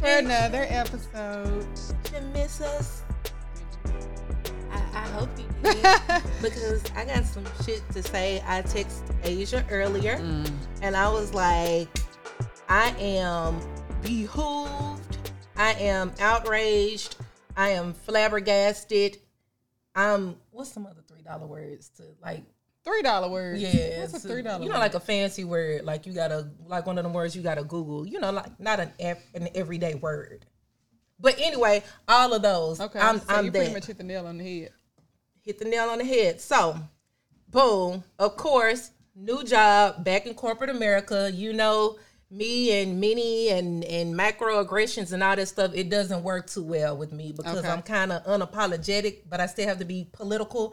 for another episode. Didn't miss us. I hope you did, because I got some shit to say. I texted Asia earlier, and I was like, I am behooved. I am outraged. I am flabbergasted. I'm, what's some other $3 words to like? $3 word. Yeah. What's a $3 word? You know, like a fancy word. Like you gotta, like one of them words you gotta Google. You know, like not an everyday word. But anyway, all of those. Okay. So you pretty much hit the nail on the head. So, boom. Of course, new job back in corporate America. You know, me and mini and microaggressions and all that stuff. It doesn't work too well with me because I'm kind of unapologetic, but I still have to be political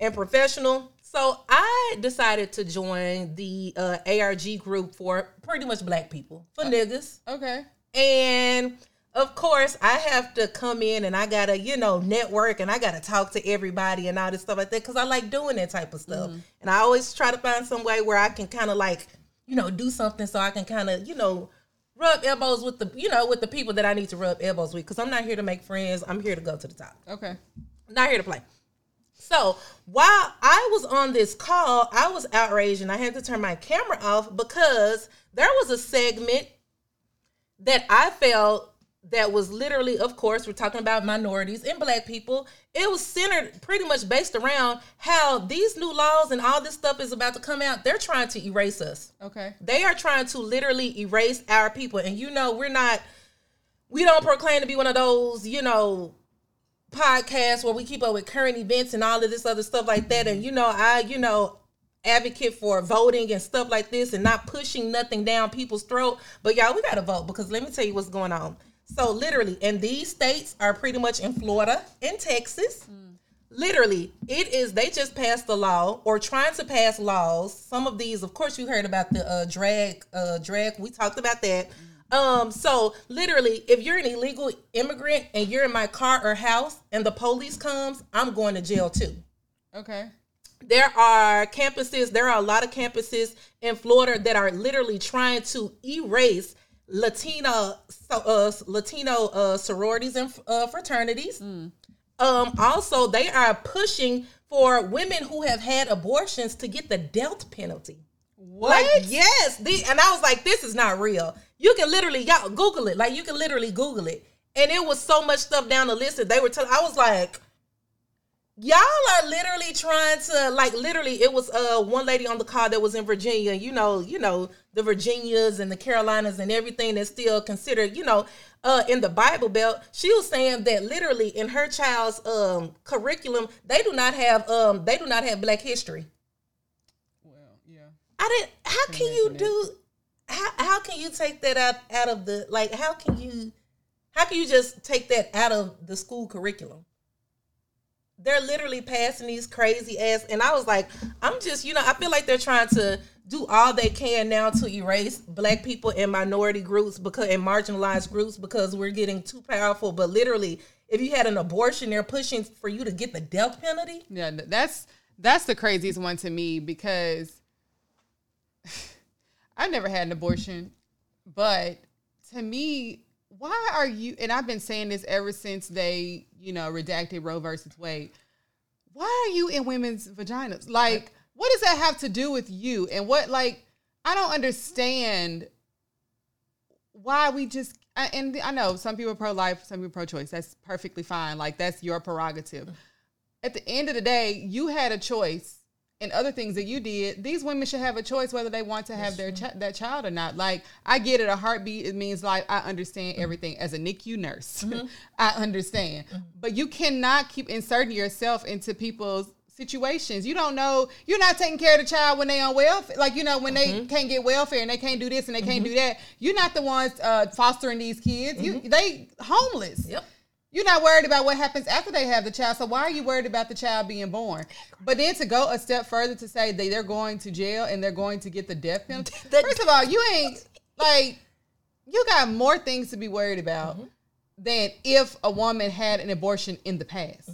and professional. So I decided to join the ARG group for pretty much black people, for niggas. Okay. And of course, I have to come in and I got to, you know, network and I got to talk to everybody and all this stuff like that because I like doing that type of stuff. Mm-hmm. And I always try to find some way where I can kind of like, you know, do something so I can kind of, you know, rub elbows with the, you know, with the people that I need to rub elbows with because I'm not here to make friends. I'm here to go to the top. Okay. I'm not here to play. So while I was on this call, I was outraged and I had to turn my camera off because there was a segment that I felt that was literally, of course, we're talking about minorities and black people. It was centered pretty much based around how these new laws and all this stuff is about to come out. They're trying to erase us. Okay. They are trying to literally erase our people. And, you know, we don't proclaim to be one of those, you know, podcast where we keep up with current events and all of this other stuff like that. And, you know, I, you know, advocate for voting and stuff like this and not pushing nothing down people's throat. But y'all, we got to vote because let me tell you what's going on. So literally, and these states are pretty much in Florida and Texas. Mm. Literally, it is, they just passed the law or trying to pass laws. Some of these, of course, you heard about the drag. We talked about that. So literally, if you're an illegal immigrant and you're in my car or house and the police comes, I'm going to jail too. Okay. There are a lot of campuses in Florida that are literally trying to erase Latino sororities and fraternities. Mm. Also, they are pushing for women who have had abortions to get the death penalty. What? Like, yes. And I was like, this is not real. You can literally, y'all, Google it. Like, you can literally Google it. And it was so much stuff down the list that they were telling. I was like, y'all are literally trying to, like, literally, it was one lady on the call that was in Virginia. You know, the Virginias and the Carolinas and everything that's still considered, you know, in the Bible Belt. She was saying that literally in her child's curriculum, they do not have Black history. Well, yeah. How can you take that out of the, like, how can you just take that out of the school curriculum? They're literally passing these crazy ass, and I was like, I'm just, you know, I feel like they're trying to do all they can now to erase black people and minority groups and marginalized groups because we're getting too powerful. But literally, if you had an abortion, they're pushing for you to get the death penalty. Yeah, that's the craziest one to me because I never had an abortion, but to me, why are you, and I've been saying this ever since they, you know, redacted Roe versus Wade, why are you in women's vaginas? Like, what does that have to do with you? And what, like, I don't understand why we just, and I know some people are pro-life, some people pro-choice. That's perfectly fine. Like, that's your prerogative. At the end of the day, you had a choice. And other things that you did, these women should have a choice whether they want to have that child or not. Like, I get it. A heartbeat, it means life. I understand everything. As a NICU nurse, I understand. Mm-hmm. But you cannot keep inserting yourself into people's situations. You don't know. You're not taking care of the child when they on welfare. Like, you know, when they can't get welfare and they can't do this and they can't do that. You're not the ones fostering these kids. They homeless. Yep. You're not worried about what happens after they have the child. So why are you worried about the child being born? But then to go a step further to say that they're going to jail and they're going to get the death penalty. First of all, you ain't, like, you got more things to be worried about than if a woman had an abortion in the past.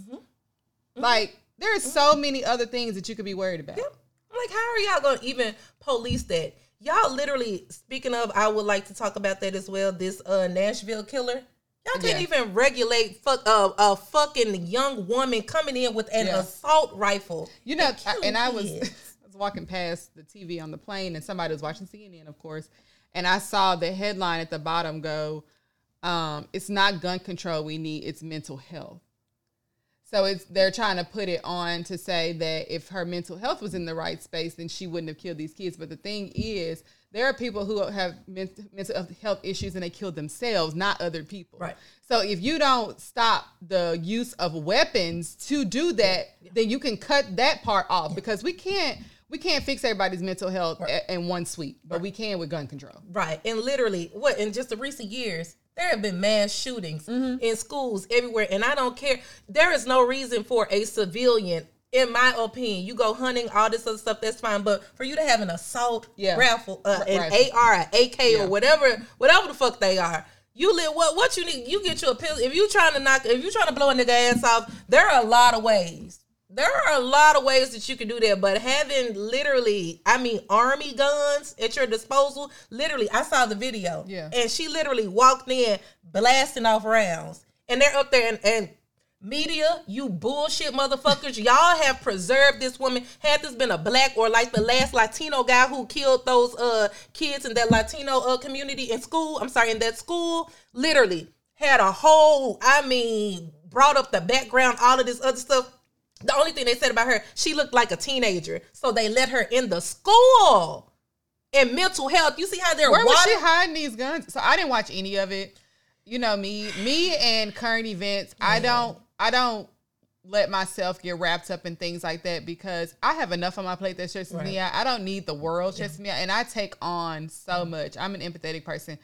Like, there are so many other things that you could be worried about. Yep. Like, how are y'all going to even police that? Y'all literally, speaking of, I would like to talk about that as well, this Nashville killer. Y'all can't even regulate a fucking young woman coming in with an assault rifle. You know, I was walking past the TV on the plane, and somebody was watching CNN, of course, and I saw the headline at the bottom go, it's not gun control we need, it's mental health. So they're trying to put it on to say that if her mental health was in the right space, then she wouldn't have killed these kids. But the thing is, there are people who have mental health issues and they kill themselves, not other people. Right. So if you don't stop the use of weapons to do that, then you can cut that part off because we can't fix everybody's mental health in one sweep, but we can with gun control. Right. And literally, in just the recent years, there have been mass shootings in schools everywhere, and I don't care. There is no reason for a civilian, in my opinion. You go hunting, all this other stuff, that's fine. But for you to have an assault rifle, an AR, an AK, or whatever the fuck they are, you live what you need. You get you a pill. If you trying to blow a nigga ass off, there are a lot of ways. There are a lot of ways that you can do that, but having army guns at your disposal, literally, I saw the video, and she literally walked in blasting off rounds, and they're up there, and media, you bullshit motherfuckers, y'all have preserved this woman. Had this been a black or like the last Latino guy who killed those kids in that Latino community in that school, literally, had a whole, brought up the background, all of this other stuff. The only thing they said about her, she looked like a teenager. So they let her in the school. And mental health. You see how they're Where was she hiding these guns? So I didn't watch any of it. You know me and current events. Man. I don't let myself get wrapped up in things like that because I have enough on my plate that stresses me out. I don't need the world stresses me out. And I take on so much. I'm an empathetic person.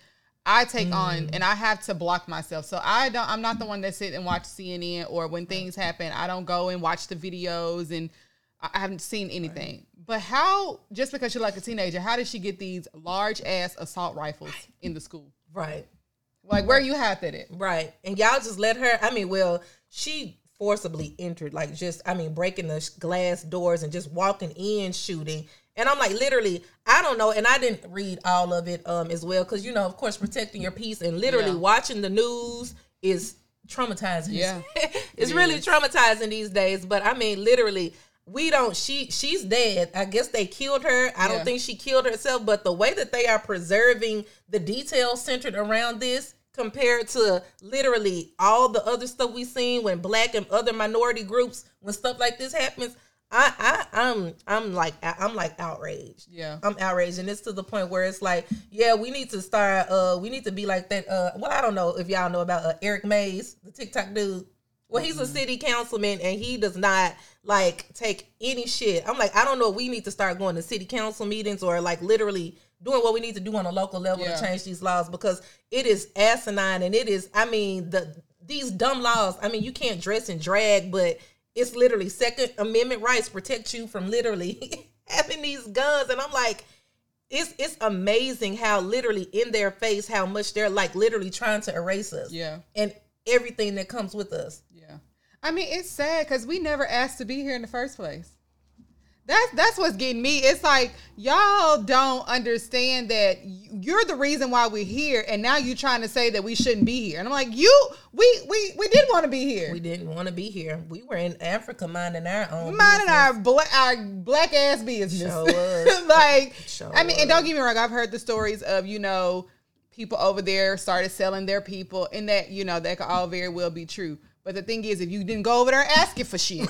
I take on, and I have to block myself. So I'm not the one that sit and watch CNN, or when things happen, I don't go and watch the videos, and I haven't seen anything. Right. But how, just because you're like a teenager, how did she get these large-ass assault rifles in the school? Right. Like, where you had that at? Right. And y'all just let her, she forcibly entered, breaking the glass doors and just walking in, shooting. And I'm like, literally, I don't know. And I didn't read all of it as well. Because, of course, protecting your peace and literally watching the news is traumatizing. Yeah. It's really traumatizing these days. But, literally, she's dead. I guess they killed her. I don't think she killed herself. But the way that they are preserving the details centered around this compared to literally all the other stuff we've seen when black and other minority groups, when stuff like this happens, I'm outraged. Yeah. I'm outraged. And it's to the point where it's like, we need to start, we need to be like that. I don't know if y'all know about Eric Mays, the TikTok dude. Well, he's a city councilman and he does not take any shit. I'm like, I don't know. We need to start going to city council meetings or literally doing what we need to do on a local level to change these laws because it is asinine. And it is, these dumb laws, you can't dress and drag, but it's literally Second Amendment rights protect you from literally having these guns. And I'm like, it's amazing how literally in their face, how much they're literally trying to erase us. Yeah. And everything that comes with us. Yeah. It's sad because we never asked to be here in the first place. That's what's getting me. It's like, y'all don't understand that you're the reason why we're here, and now you're trying to say that we shouldn't be here. And I'm like, we did want to be here. We didn't want to be here. We were in Africa minding our own business. Our black-ass business. Show us. And don't get me wrong, I've heard the stories of, people over there started selling their people, and that, that could all very well be true. But the thing is, if you didn't go over there and ask it for shit...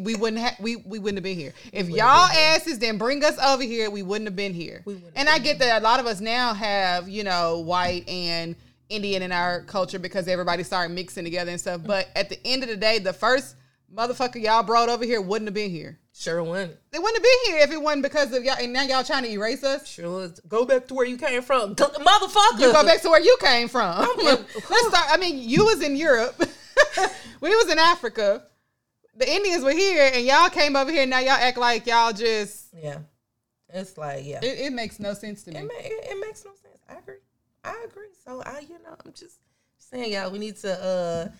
We wouldn't have been here. If y'all asses didn't bring us over here, we wouldn't have been here. And I get that a lot of us now have, white and Indian in our culture because everybody started mixing together and stuff. But at the end of the day, the first motherfucker y'all brought over here wouldn't have been here. Sure wouldn't. They wouldn't have been here if it wasn't because of y'all. And now y'all trying to erase us? Sure. Go back to where you came from. Motherfucker. You go back to where you came from. Let's start. You was in Europe. When it was in Africa. The Indians were here, and y'all came over here, and now y'all act like y'all just... Yeah. It's like, yeah. It makes no sense to me. It makes no sense. I agree. So, I'm just saying, y'all, we need to...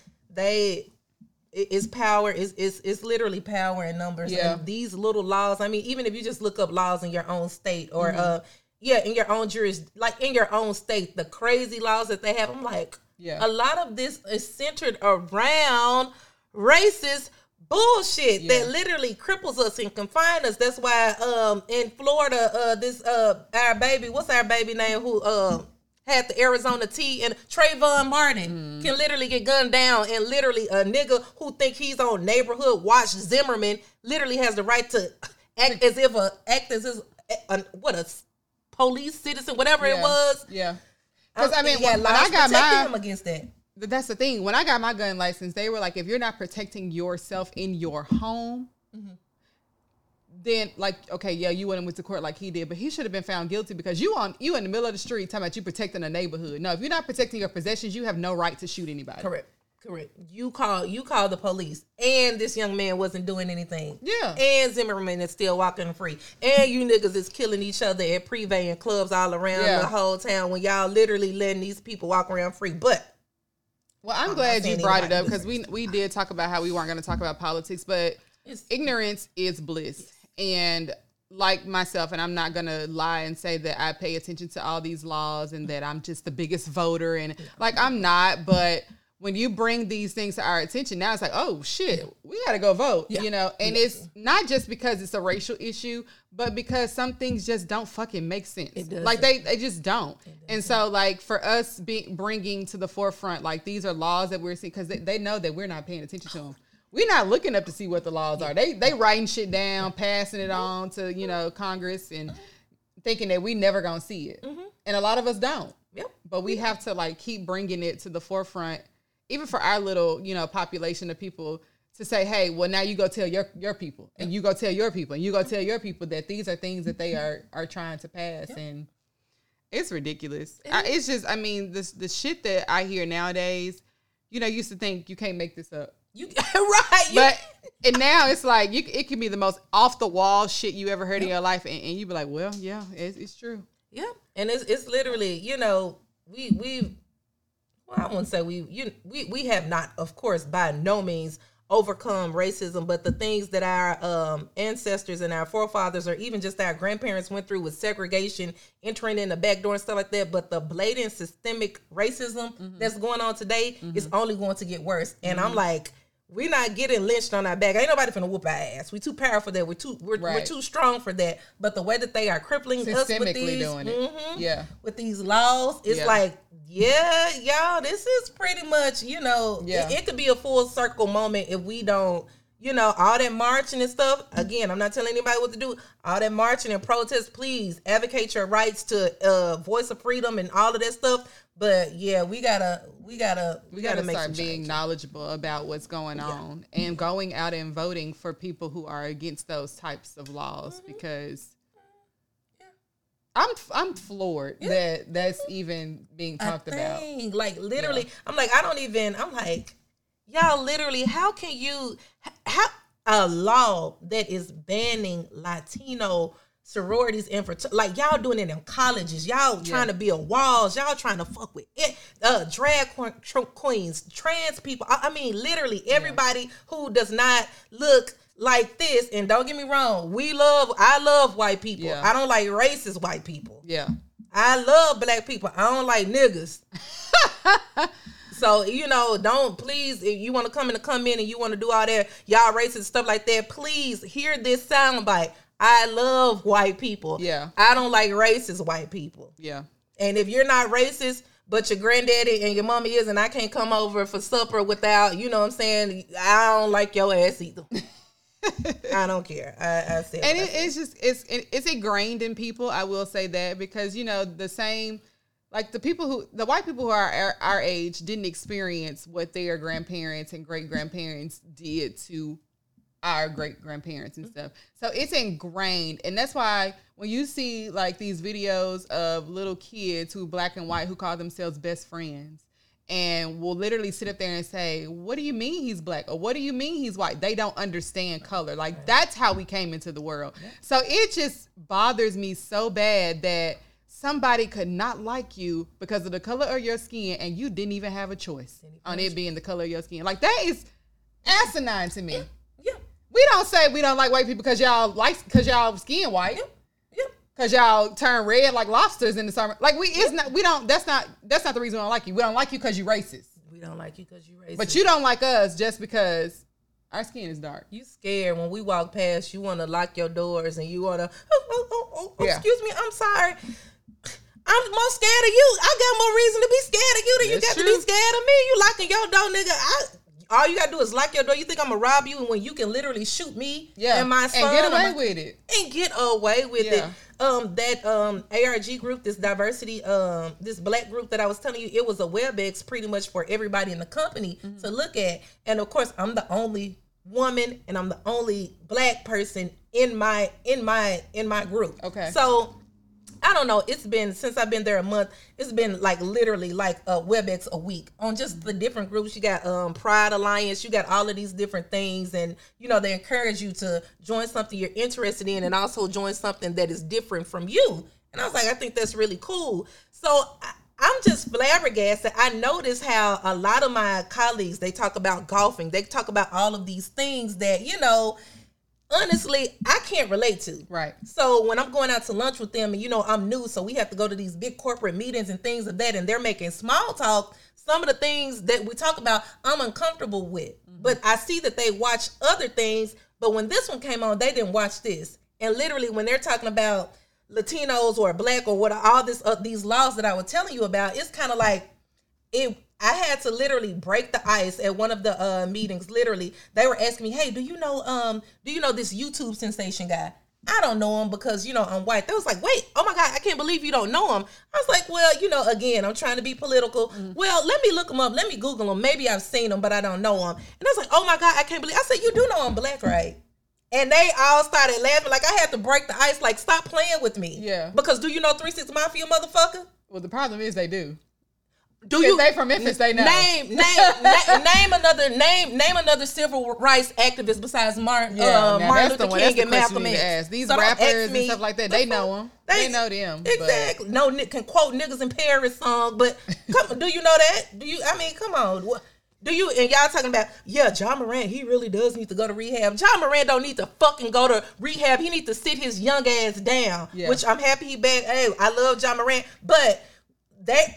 It's power. It's literally power in numbers. Yeah. And these little laws. I mean, even if you just look up laws in your own state or in your own jurisdiction, like in your own state, the crazy laws that they have. I'm like, a lot of this is centered around racist bullshit that literally cripples us and confines us. That's why in Florida, our baby name who had the Arizona T, and Trayvon Martin can literally get gunned down, and literally a nigga who think he's on Neighborhood Watch Zimmerman literally has the right to act as if a police citizen, whatever it was. Yeah. Because I mean, when I got mine, him against that. That's the thing. When I got my gun license, they were like, if you're not protecting yourself in your home, then, like, okay, yeah, you went and went to court like he did, but he should have been found guilty because you in the middle of the street talking about you protecting a neighborhood. No, if you're not protecting your possessions, you have no right to shoot anybody. Correct. You call the police, and this young man wasn't doing anything. Yeah. And Zimmerman is still walking free. And you niggas is killing each other at Privé and clubs all around the whole town when y'all literally letting these people walk around free. But well, I'm glad you brought it up because we did talk about how we weren't going to talk about politics, but ignorance is bliss. Yes. And like myself, and I'm not going to lie and say that I pay attention to all these laws and that I'm just the biggest voter. And like, I'm not, but when you bring these things to our attention, now it's like, oh shit, we got to go vote, you know? And it's not just because it's a racial issue, but because some things just don't fucking make sense. It doesn't. Like they just don't. And so like for us bringing to the forefront, like these are laws that we're seeing because they know that we're not paying attention to them. We're not looking up to see what the laws are. They writing shit down, passing it on to, you know, Congress and thinking that we never going to see it. Mm-hmm. And a lot of us don't. Yep. But we have to, like, keep bringing it to the forefront, even for our little, you know, population of people to say, hey, well, now you go tell your people and you go tell your people and you go tell your people that these are things that they are trying to pass. Yep. And it's ridiculous. It's just, I mean, the shit that I hear nowadays, you know, you used to think you can't make this up. You right, but and now it's like it can be the most off the wall shit you ever heard in your life, and you be like, well, yeah, it's true. Yeah, and it's literally, you know, we have not, of course, by no means overcome racism, but the things that our ancestors and our forefathers, or even just our grandparents, went through with segregation, entering in the back door and stuff like that. But the blatant systemic racism that's going on today is only going to get worse. And I'm like, we're not getting lynched on our back. Ain't nobody finna whoop our ass. We too powerful for that. We're too strong for that. But the way that they are crippling us with these, doing it. With these laws, it's like, y'all, this is pretty much, you know, it could be a full circle moment if we don't, you know, all that marching and stuff. Again, I'm not telling anybody what to do. All that marching and protest, please advocate your rights to voice of freedom and all of that stuff. But yeah, we gotta start being knowledgeable about what's going on and going out and voting for people who are against those types of laws because I'm floored that that's even being talked about. Like literally, I'm like, y'all literally, how can you, how a law that is banning Latino sororities and like y'all doing it in colleges, y'all trying to build walls, y'all trying to fuck with it, drag queens, trans people. I mean, literally everybody who does not look like this. And don't get me wrong, I love white people. Yeah. I don't like racist white people. Yeah, I love black people. I don't like niggas. So, you know, don't, please, if you want to come in and you want to do all that y'all racist stuff like that, please hear this soundbite. I love white people. Yeah. I don't like racist white people. Yeah. And if you're not racist, but your granddaddy and your mommy is, and I can't come over for supper without, you know what I'm saying? I don't like your ass either. I don't care. I said. And it's ingrained in people. I will say that because, you know, the same, like the white people who are our age didn't experience what their grandparents and great grandparents did to our great grandparents and stuff. So it's ingrained. And that's why when you see like these videos of little kids who black and white, who call themselves best friends and will literally sit up there and say, what do you mean he's black? Or what do you mean he's white? They don't understand color. Like that's how we came into the world. So it just bothers me so bad that somebody could not like you because of the color of your skin and you didn't even have a choice on it being the color of your skin. Like that is asinine to me. Yeah. Yeah. We don't say we don't like white people because y'all skin white. Yeah. Cause y'all turn red like lobsters in the summer. Like that's not the reason we don't like you. We don't like you because you racist. We don't like you because you racist. But you don't like us just because our skin is dark. You scared when we walk past. You want to lock your doors and you want to. Oh, excuse me. I'm sorry. I'm more scared of you. I got more reason to be scared of you than that's you got true. To be scared of me. You locking your door, nigga. All you gotta do is lock your door. You think I'm gonna rob you when you can literally shoot me and my son and get away with it. That ARG group, this diversity, this black group that I was telling you, it was a WebEx pretty much for everybody in the company to look at. And of course, I'm the only woman and I'm the only black person in my group. Okay. So I don't know. It's been, since I've been there a month, it's been like literally like a WebEx a week on just the different groups. You got Pride Alliance, you got all of these different things. And, you know, they encourage you to join something you're interested in and also join something that is different from you. And I was like, I think that's really cool. So I'm just flabbergasted. I noticed how a lot of my colleagues, they talk about golfing. They talk about all of these things that, you know, honestly, I can't relate to. Right. So when I'm going out to lunch with them and, you know, I'm new, so we have to go to these big corporate meetings and things of that, and they're making small talk. Some of the things that we talk about, I'm uncomfortable with. Mm-hmm. But I see that they watch other things. But when this one came on, they didn't watch this. And literally when they're talking about Latinos or black or what all this these laws that I was telling you about, it's kind of like it. I had to literally break the ice at one of the meetings. Literally, they were asking me, "Hey, do you know this YouTube sensation guy?" I don't know him because, you know, I'm white. They was like, "Wait, oh my God, I can't believe you don't know him." I was like, "Well, you know, again, I'm trying to be political. Mm-hmm. Well, let me look him up. Let me Google him. Maybe I've seen him, but I don't know him." And I was like, "Oh my God, I can't believe." I said, "You do know I'm black, right?" And they all started laughing. Like, I had to break the ice. Like, stop playing with me. Yeah. Because do you know 3 6 Mafia, motherfucker? Well, the problem is they do. Do you? If they from Memphis, they know. Name another civil rights activist besides Martin Luther King and Malcolm X. These rappers and stuff like that, they know them. They know them. Exactly. But. No, can quote Niggas in Paris song, but come, do you know that? Do you? I mean, come on. Do you? And y'all talking about, Ja Morant, he really does need to go to rehab. Ja Morant don't need to fucking go to rehab. He needs to sit his young ass down, which I'm happy he back. Hey, I love Ja Morant, but...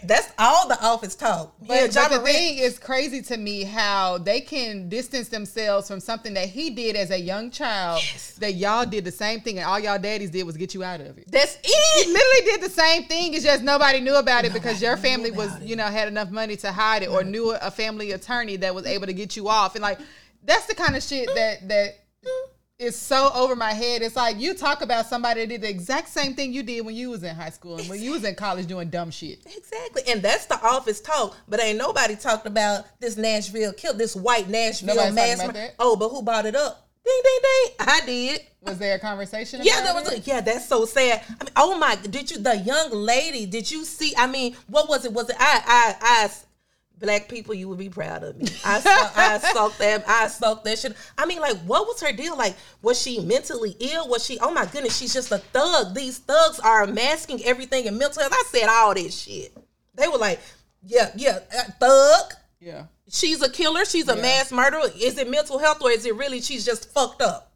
That's all the office talk. But the thing is crazy to me how they can distance themselves from something that he did as a young child, that y'all did the same thing and all y'all daddies did was get you out of it. That's it. He literally did the same thing. It's just nobody knew about it because your family was, you know, had enough money to hide it or knew a family attorney that was able to get you off. And like, that's the kind of shit that is so over my head. It's like you talk about somebody that did the exact same thing you did when you was in high school and when you was in college doing dumb shit. Exactly. And that's the office talk. But ain't nobody talked about this Nashville kill, this white Nashville mass. Oh, but who brought it up? Ding, ding, ding. I did. Was there a conversation about it? Yeah, that's so sad. I mean, oh my, the young lady, did you see? I mean, what was it? I Black people, you would be proud of me. I soaked that shit. I mean, like, what was her deal? Like, was she mentally ill? Was she, oh my goodness, she's just a thug. These thugs are masking everything in mental health. I said all this shit. They were like, thug. Yeah. She's a killer. She's a mass murderer. Is it mental health or is it really she's just fucked up?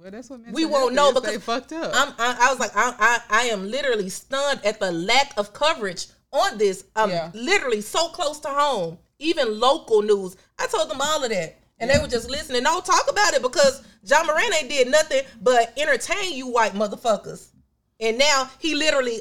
Well, that's what mental health won't know because they fucked up. I was like, I am literally stunned at the lack of coverage on this, literally so close to home, even local news. I told them all of that, and they were just listening. Don't talk about it because Ja Morant ain't did nothing but entertain you white motherfuckers. And now he literally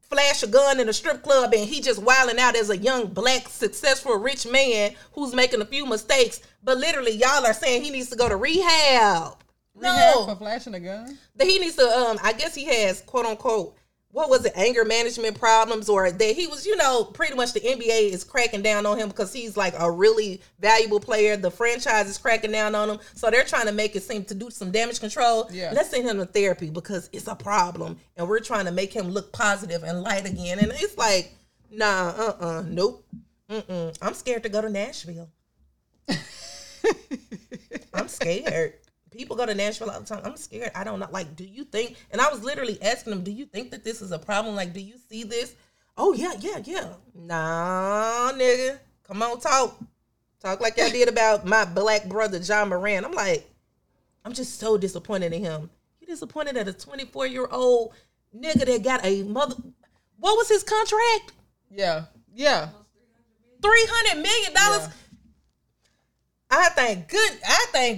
flash a gun in a strip club, and he just wilding out as a young black successful rich man who's making a few mistakes. But literally, y'all are saying he needs to go to rehab. No, for flashing a gun. He needs to. I guess he has quote unquote. What was it, anger management problems, or that he was, you know, pretty much the NBA is cracking down on him because he's like a really valuable player. The franchise is cracking down on him. So they're trying to make it seem to do some damage control. Yeah. Let's send him to therapy because it's a problem. And we're trying to make him look positive and light again. And it's like, nah, nope. Mm-mm. I'm scared to go to Nashville. I'm scared. People go to Nashville all the time. I'm scared. I don't know. Like, do you think? And I was literally asking them, do you think that this is a problem? Like, do you see this? Oh, yeah. Nah, nigga. Come on, talk. Talk like y'all did about my black brother, Ja Morant. I'm like, I'm just so disappointed in him. You disappointed at a 24-year-old nigga that got a mother... What was his contract? Yeah. $300 million? Yeah. I thank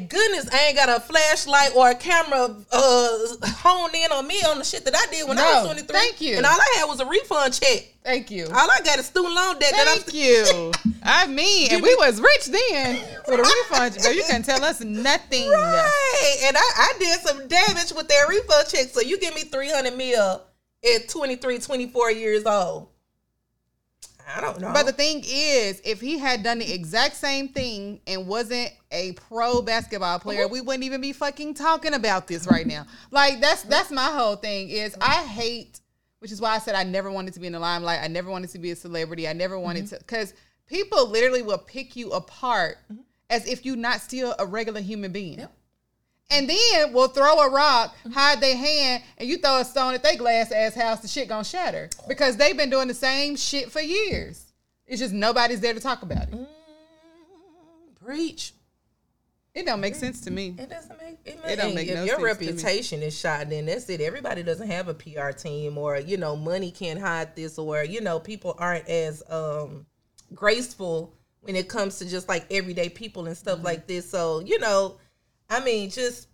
goodness I ain't got a flashlight or a camera honed in on me on the shit that I did when I was 23. Thank you. And all I had was a refund check. Thank you. All I got is student loan debt. Thank you. I mean, and we was rich then with a refund check. You couldn't tell us nothing. Right. And I did some damage with that refund check. So you give me $300 million at 23, 24 years old. I don't know. But the thing is, if he had done the exact same thing and wasn't a pro basketball player, we wouldn't even be fucking talking about this right now. Like, that's my whole thing is I hate, which is why I said I never wanted to be in the limelight. I never wanted to be a celebrity. I never wanted to, because people literally will pick you apart as if you're not still a regular human being. Yep. And then we'll throw a rock, hide their hand, and you throw a stone at their glass-ass house, the shit gonna shatter. Because they've been doing the same shit for years. It's just nobody's there to talk about it. Preach. It don't make sense to me. It doesn't make sense. If your reputation is shot, then that's it. Everybody doesn't have a PR team or, you know, money can't hide this or, you know, people aren't as graceful when it comes to just like everyday people and stuff like this. So, you know... I mean, just,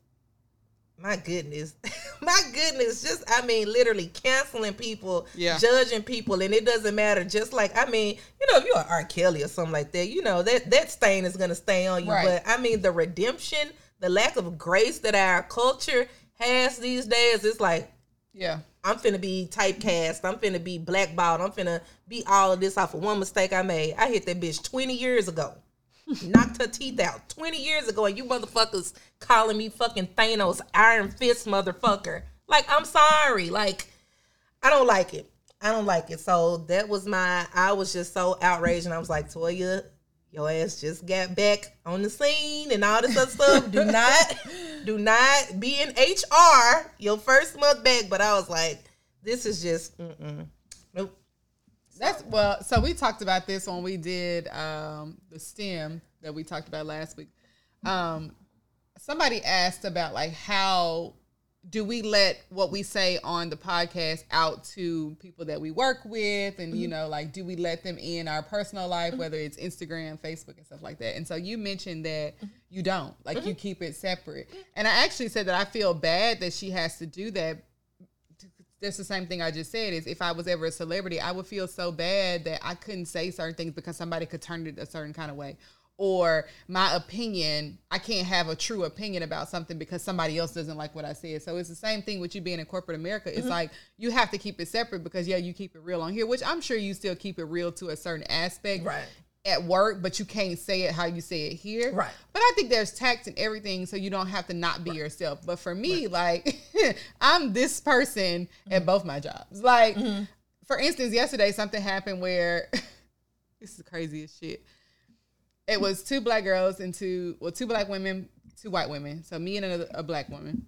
my goodness, just, I mean, literally canceling people, judging people, and it doesn't matter. Just like, I mean, you know, if you're R. Kelly or something like that, you know, that stain is going to stay on you. Right. But, I mean, the redemption, the lack of grace that our culture has these days, it's like, I'm finna be typecast, I'm finna be blackballed, I'm finna be all of this off of one mistake I made. I hit that bitch 20 years ago. Knocked her teeth out 20 years ago, and you motherfuckers calling me fucking Thanos Iron Fist motherfucker. Like, I'm sorry. Like, I don't like it. So that was I was just so outraged, and I was like, Toya, your ass just got back on the scene and all this other stuff. Do not be in HR your first month back. But I was like, this is just, nope. So we talked about this when we did the STEM that we talked about last week. Somebody asked about, like, how do we let what we say on the podcast out to people that we work with? And, you know, like, do we let them in our personal life, whether it's Instagram, Facebook, and stuff like that? And so you mentioned that you don't. Like, you keep it separate. And I actually said that I feel bad that she has to do that. That's the same thing I just said is if I was ever a celebrity, I would feel so bad that I couldn't say certain things because somebody could turn it a certain kind of way. Or my opinion, I can't have a true opinion about something because somebody else doesn't like what I said. So it's the same thing with you being in corporate America. It's like you have to keep it separate because, you keep it real on here, which I'm sure you still keep it real to a certain aspect. Right. At work, but you can't say it how you say it here. Right. But I think there's tact and everything, so you don't have to not be yourself. But for me, like, I'm this person at both my jobs. Like, for instance, yesterday something happened where, this is crazy as shit. It was two black girls and two black women, two white women. So me and a black woman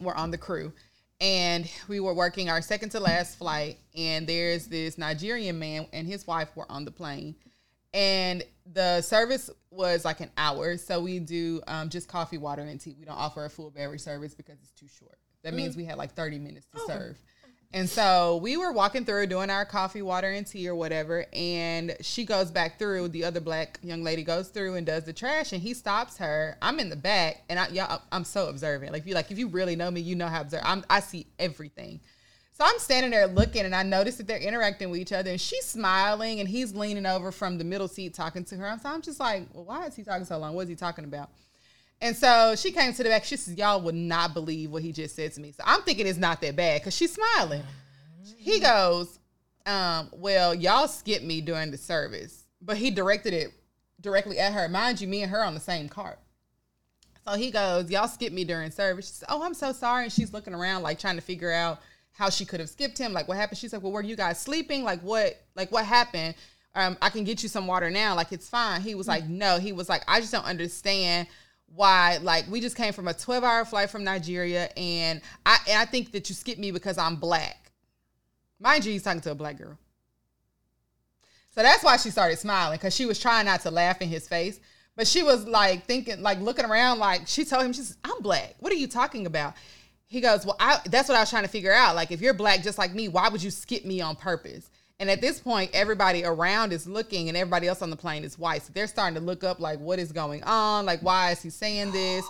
were on the crew. And we were working our second to last flight. And there's this Nigerian man and his wife were on the plane. And the service was like an hour. So we do just coffee, water, and tea. We don't offer a full beverage service because it's too short. That means we had like 30 minutes to serve. And so we were walking through doing our coffee, water, and tea or whatever. And she goes back through. The other black young lady goes through and does the trash. And he stops her. I'm in the back. And I'm so observant. Like, if you really know me, you know how observant. I see everything. So I'm standing there looking, and I notice that they're interacting with each other, and she's smiling, and he's leaning over from the middle seat talking to her. So I'm just like, well, why is he talking so long? What is he talking about? And so she came to the back. She says, y'all would not believe what he just said to me. So I'm thinking it's not that bad because she's smiling. He goes, well, y'all skipped me during the service. But he directed it directly at her. Mind you, me and her on the same cart. So he goes, y'all skipped me during service. She says, oh, I'm so sorry. And she's looking around, like, trying to figure out how she could have skipped him, like, what happened? She's like, well, were you guys sleeping? Like, what happened? I can get you some water now. Like, it's fine. He was like, no. He was like, I just don't understand why, like, we just came from a 12-hour flight from Nigeria, and I think that you skipped me because I'm black. Mind you, he's talking to a black girl. So that's why she started smiling, because she was trying not to laugh in his face. But she was like thinking, like looking around, like she told him, she says, I'm black. What are you talking about? He goes, well, that's what I was trying to figure out. Like, if you're black just like me, why would you skip me on purpose? And at this point, everybody around is looking and everybody else on the plane is white. So they're starting to look up like, what is going on? Like, why is he saying this?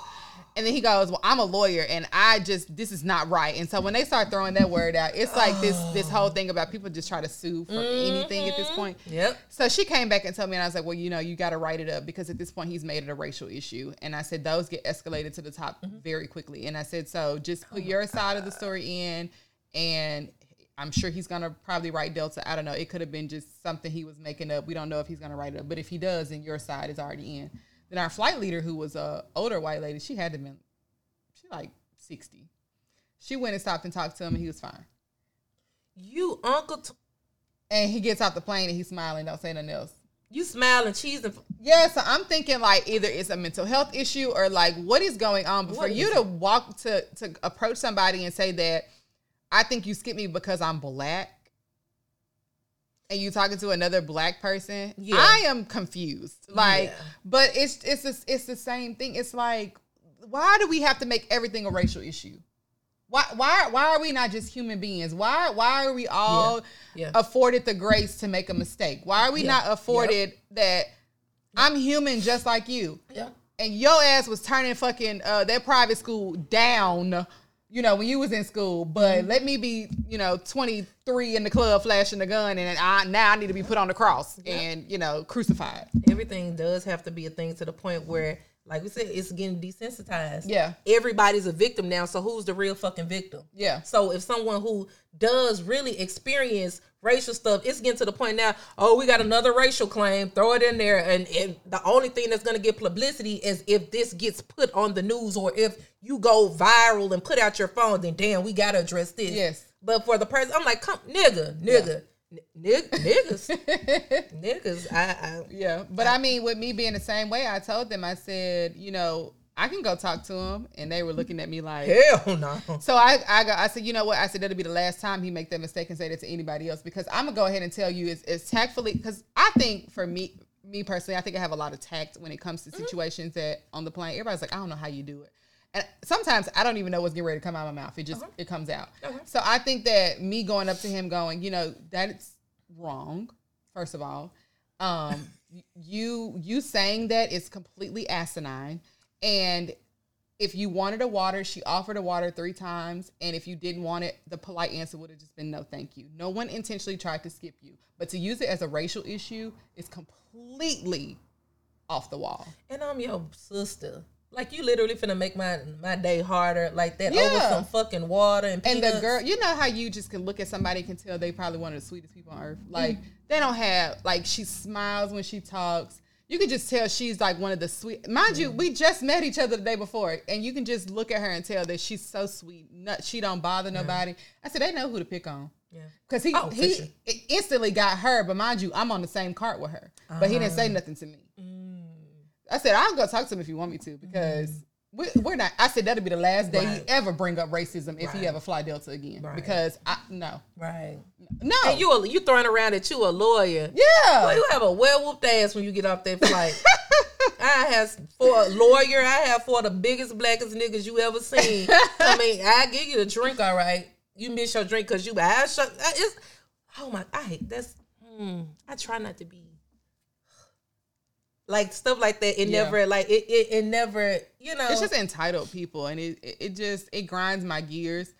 And then he goes, well, I'm a lawyer and this is not right. And so when they start throwing that word out, it's like this whole thing about people just try to sue for anything at this point. Yep. So she came back and told me, and I was like, well, you know, you got to write it up, because at this point he's made it a racial issue. And I said, those get escalated to the top very quickly. And I said, so just put your side of the story in, and I'm sure he's going to probably write Delta. I don't know. It could have been just something he was making up. We don't know if he's going to write it up. But if he does, then your side is already in. Then our flight leader, who was an older white lady, she had to been, she like 60. She went and stopped and talked to him, and he was fine. You Uncle And he gets off the plane, and he's smiling. Don't say nothing else. You smile and cheese and... Yeah, so I'm thinking, like, either it's a mental health issue or, like, what is going on? But for you to walk to approach somebody and say that, I think you skip me because I'm black, and you talking to another black person, yeah. I am confused. Like, yeah. But it's the same thing. It's like, why do we have to make everything a racial issue? Why are we not just human beings? Why are we all afforded the grace to make a mistake? Why are we not afforded that I'm human just like you? Yeah. And your ass was turning fucking that private school down, you know, when you was in school, but let me be, you know, 23 in the club flashing the gun, and now I need to be put on the cross and, you know, crucified. Everything does have to be a thing, to the point where, like we said, it's getting desensitized. Yeah. Everybody's a victim now, so who's the real fucking victim? Yeah. So if someone who does really experience racial stuff, it's getting to the point now, oh, we got another racial claim, throw it in there, and the only thing that's going to get publicity is if this gets put on the news, or if you go viral and put out your phone, then damn, we gotta address this. Yes. But for the person, I'm like, come, nigga. Yeah. Niggas. Yeah. But I mean, with me being the same way, I told them, I said, you know, I can go talk to him. And they were looking at me like, hell no. So I said, you know what? I said, that'll be the last time he make that mistake and say that to anybody else, because I'm gonna go ahead and tell you it's tactfully, because I think for me personally, I think I have a lot of tact when it comes to situations that on the plane, everybody's like, I don't know how you do it. And sometimes I don't even know what's getting ready to come out of my mouth. It just, it comes out. So I think that me going up to him going, you know, that's wrong, first of all. You saying that is completely asinine. And if you wanted a water, she offered a water 3 times. And if you didn't want it, the polite answer would have just been no, thank you. No one intentionally tried to skip you. But to use it as a racial issue is completely off the wall. And I'm your sister. Like, you literally finna make my day harder like that over some fucking water and peanuts. And the girl, you know how you just can look at somebody, can tell they probably one of the sweetest people on earth. Like, they don't have, like, she smiles when she talks. You can just tell she's, like, one of the sweet. Mind you, we just met each other the day before, and you can just look at her and tell that she's so sweet. She don't bother nobody. I said, they know who to pick on. Yeah. Because he instantly got her, but mind you, I'm on the same cart with her. But he didn't say nothing to me. I said, I'll go talk to him if you want me to, because we're not. I said, that'll be the last day he ever bring up racism if he ever fly Delta again, because no. Right. No. And you throwing around that you a lawyer. Yeah. Well, you have a well-whooped ass when you get off that flight. I have four of the biggest, blackest niggas you ever seen. I mean, I give you the drink, all right. You miss your drink because you, I hate that's, I try not to be. Like, stuff like that, it never, like, it never, you know. It's just entitled people, and it just grinds my gears.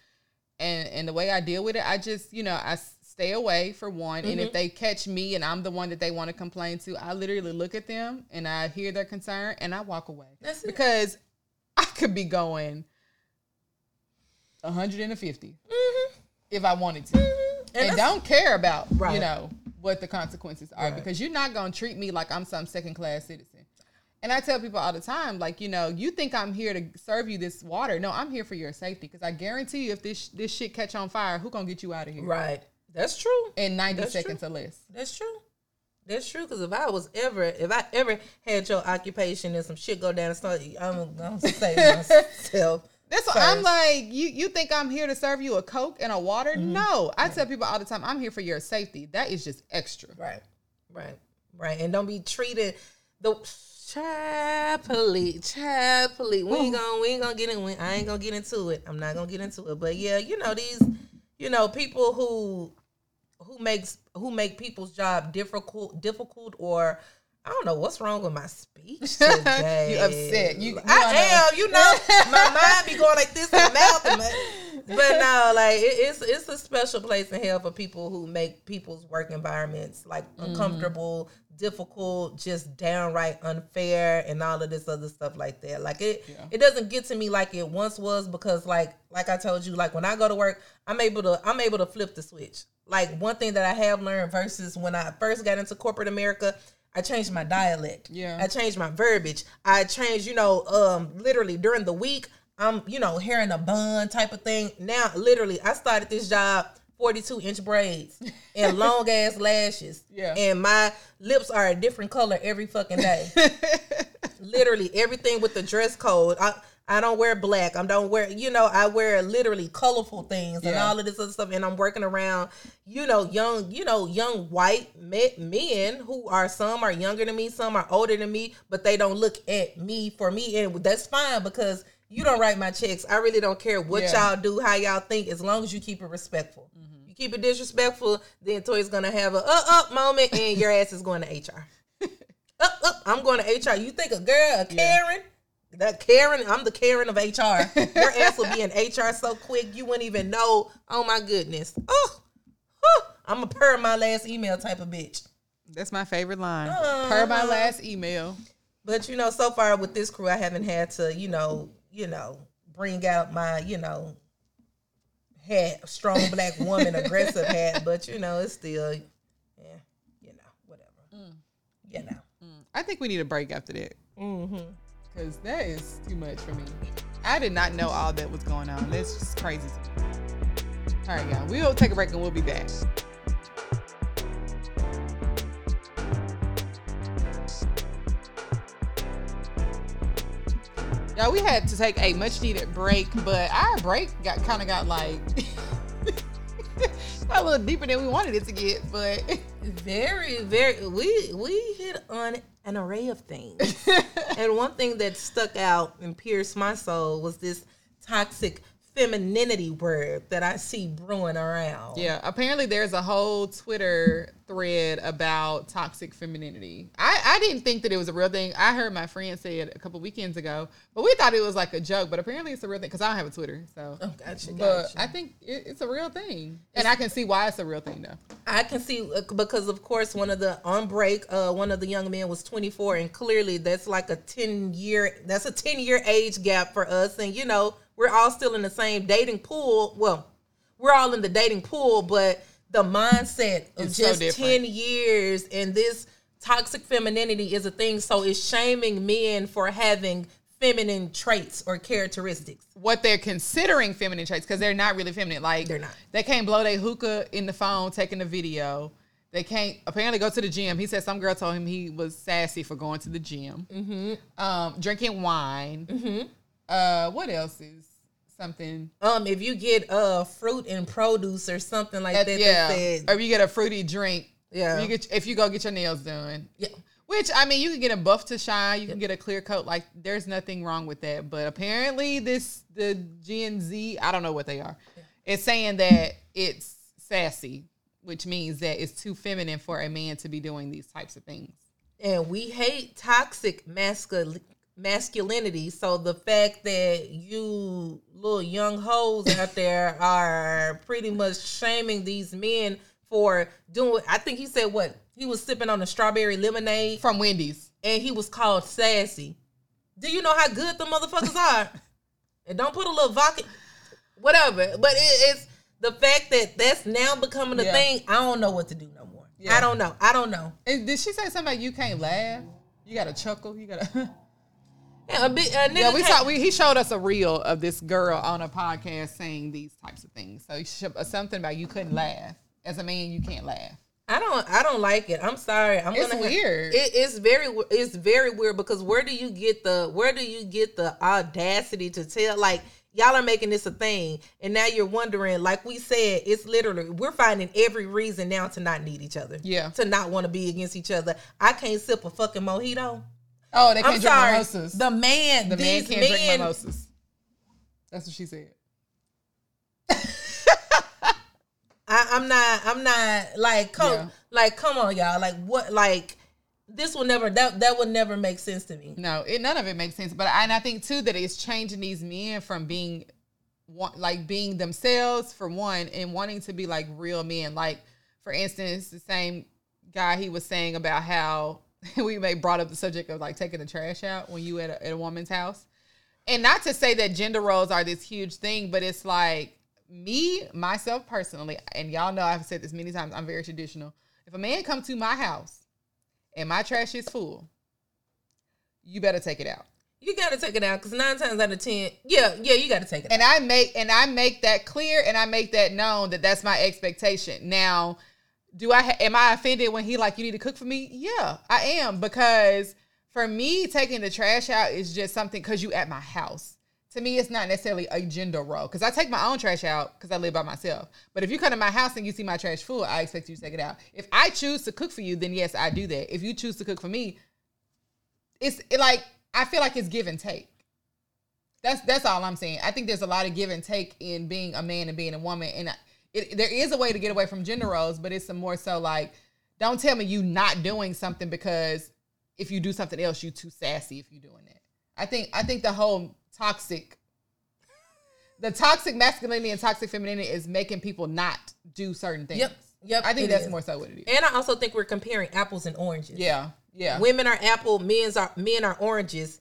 And the way I deal with it, I just, you know, I stay away, for one. And if they catch me and I'm the one that they want to complain to, I literally look at them, and I hear their concern, and I walk away. That's because I could be going 150 if I wanted to. And don't care about, you know, what the consequences are, because you're not going to treat me like I'm some second-class citizen. And I tell people all the time, like, you know, you think I'm here to serve you this water. No, I'm here for your safety, because I guarantee you if this shit catch on fire, who going to get you out of here? Right. That's true. In 90 seconds or less. That's true. That's true, because if I ever had your occupation and some shit go down and start, I'm going to save myself. That's what I'm like, you think I'm here to serve you a Coke and a water? No. I tell people all the time, I'm here for your safety. That is just extra. Right. Right. Right. And don't be treated the Child police. I ain't gonna get into it. I'm not gonna get into it. But yeah, you know, these, you know, people who make people's job difficult, or I don't know what's wrong with my speech today. You upset. I am. You know, my mind be going like this in mouth. But no, like it's a special place in hell for people who make people's work environments like uncomfortable, difficult, just downright unfair, and all of this other stuff like that. Like it doesn't get to me like it once was, because like I told you, like when I go to work, I'm able to flip the switch. Like one thing that I have learned versus when I first got into corporate America, I changed my dialect. Yeah. I changed my verbiage. I changed, you know, literally during the week, I'm, you know, hair in a bun type of thing. Now, literally, I started this job 42-inch braids and long-ass lashes. Yeah. And my lips are a different color every fucking day. Literally, everything with the dress code. I don't wear black. I wear literally colorful things and all of this other stuff. And I'm working around, you know, young white men who are, some are younger than me, some are older than me, but they don't look at me for me. And that's fine, because you don't write my checks. I really don't care what y'all do, how y'all think, as long as you keep it respectful. Mm-hmm. You keep it disrespectful, then Toy's going to have a up moment, and your ass is going to HR. I'm going to HR. You think a girl, a Karen? Yeah. I'm the Karen of HR. Your ass will be in HR so quick you wouldn't even know. Oh my goodness. Oh, I'm a per my last email type of bitch. That's my favorite line. Per my last email. But you know, so far with this crew, I haven't had to, you know, bring out my, you know, hat, strong black woman, aggressive hat. But you know, it's still, yeah, you know, whatever. Mm. You know. Mm. I think we need a break after that. Mm-hmm. Because that is too much for me. I did not know all that was going on. That's just crazy to me. All right, y'all. We'll take a break and we'll be back. Y'all, we had to take a much-needed break, but our break got like... a little deeper than we wanted it to get, but... Very, very... We hit on an array of things. And one thing that stuck out and pierced my soul was this toxic femininity word that I see brewing around. Yeah, apparently there's a whole Twitter thread about toxic femininity. I didn't think that it was a real thing. I heard my friend say it a couple weekends ago, but we thought it was like a joke, but apparently it's a real thing, because I don't have a Twitter, so. Oh, gotcha, but I think it's a real thing, and I can see why it's a real thing, though. I can see, because of course, one of the young men was 24, and clearly that's like a 10-year age gap for us, and you know, we're all still in the same dating pool. Well, we're all in the dating pool, but the mindset of just 10 years and this toxic femininity is a thing. So it's shaming men for having feminine traits or characteristics. What they're considering feminine traits, because they're not really feminine. Like, they're not. They can't blow their hookah in the phone taking a video. They can't apparently go to the gym. He said some girl told him he was sassy for going to the gym. Mm-hmm. Drinking wine. Mm-hmm. What else is something? If you get fruit and produce or something like that, yeah. Or if you get a fruity drink, yeah. If you go get your nails done, yeah. Which I mean, you can get a buff to shine, you can get a clear coat. Like, there's nothing wrong with that. But apparently, the Gen Z, I don't know what they are. Yeah. It's saying that it's sassy, which means that it's too feminine for a man to be doing these types of things. And we hate toxic masculinity. So the fact that you little young hoes out there are pretty much shaming these men for doing, I think he said what? He was sipping on a strawberry lemonade from Wendy's and he was called sassy. Do you know how good the motherfuckers are? And don't put a little vodka, whatever. But it's the fact that that's now becoming a thing. I don't know what to do no more. Yeah. I don't know. And did she say something like, you can't laugh? You got to chuckle. You got to... He showed us a reel of this girl on a podcast saying these types of things. So something about you couldn't laugh. As a man, you can't laugh. I don't like it. I'm sorry. It's weird. It's very weird because where do you get the audacity to tell? Like, Y'all are making this a thing. And now you're wondering, like we said, it's literally, we're finding every reason now to not need each other. Yeah. To not want to be against each other. I can't sip a fucking mojito. Oh, they can't drink mimosas. The man can't drink mimosas. That's what she said. I'm not, come on, y'all. Like, what, like, this will never, that would never make sense to me. No, none of it makes sense. But I think, too, that it's changing these men from being themselves, for one, and wanting to be, like, real men. Like, for instance, the same guy, he was saying about how we brought up the subject of, like, taking the trash out when you at a woman's house. And not to say that gender roles are this huge thing, but it's like, me, myself personally, and y'all know I've said this many times, I'm very traditional. If a man comes to my house and my trash is full, you better take it out. You got to take it out, because 9 times out of 10, yeah, you got to take it out. And I make that clear, and I make that known that that's my expectation. Now, am I offended when he like, you need to cook for me? Yeah, I am, because for me, taking the trash out is just something, because you at my house. To me, it's not necessarily a gender role, because I take my own trash out because I live by myself. But if you come to my house and you see my trash full, I expect you to take it out. If I choose to cook for you, then yes, I do that. If you choose to cook for me, I feel like it's give and take. That's all I'm saying. I think there's a lot of give and take in being a man and being a woman. And there is a way to get away from gender roles, but it's some more so like, don't tell me you not doing something because if you do something else, you too sassy if you're doing that. I think the whole... toxic masculinity and toxic femininity is making people not do certain things. Yep. I think that's more so what it is. And I also think we're comparing apples and oranges. Yeah. Women are apple, men are oranges.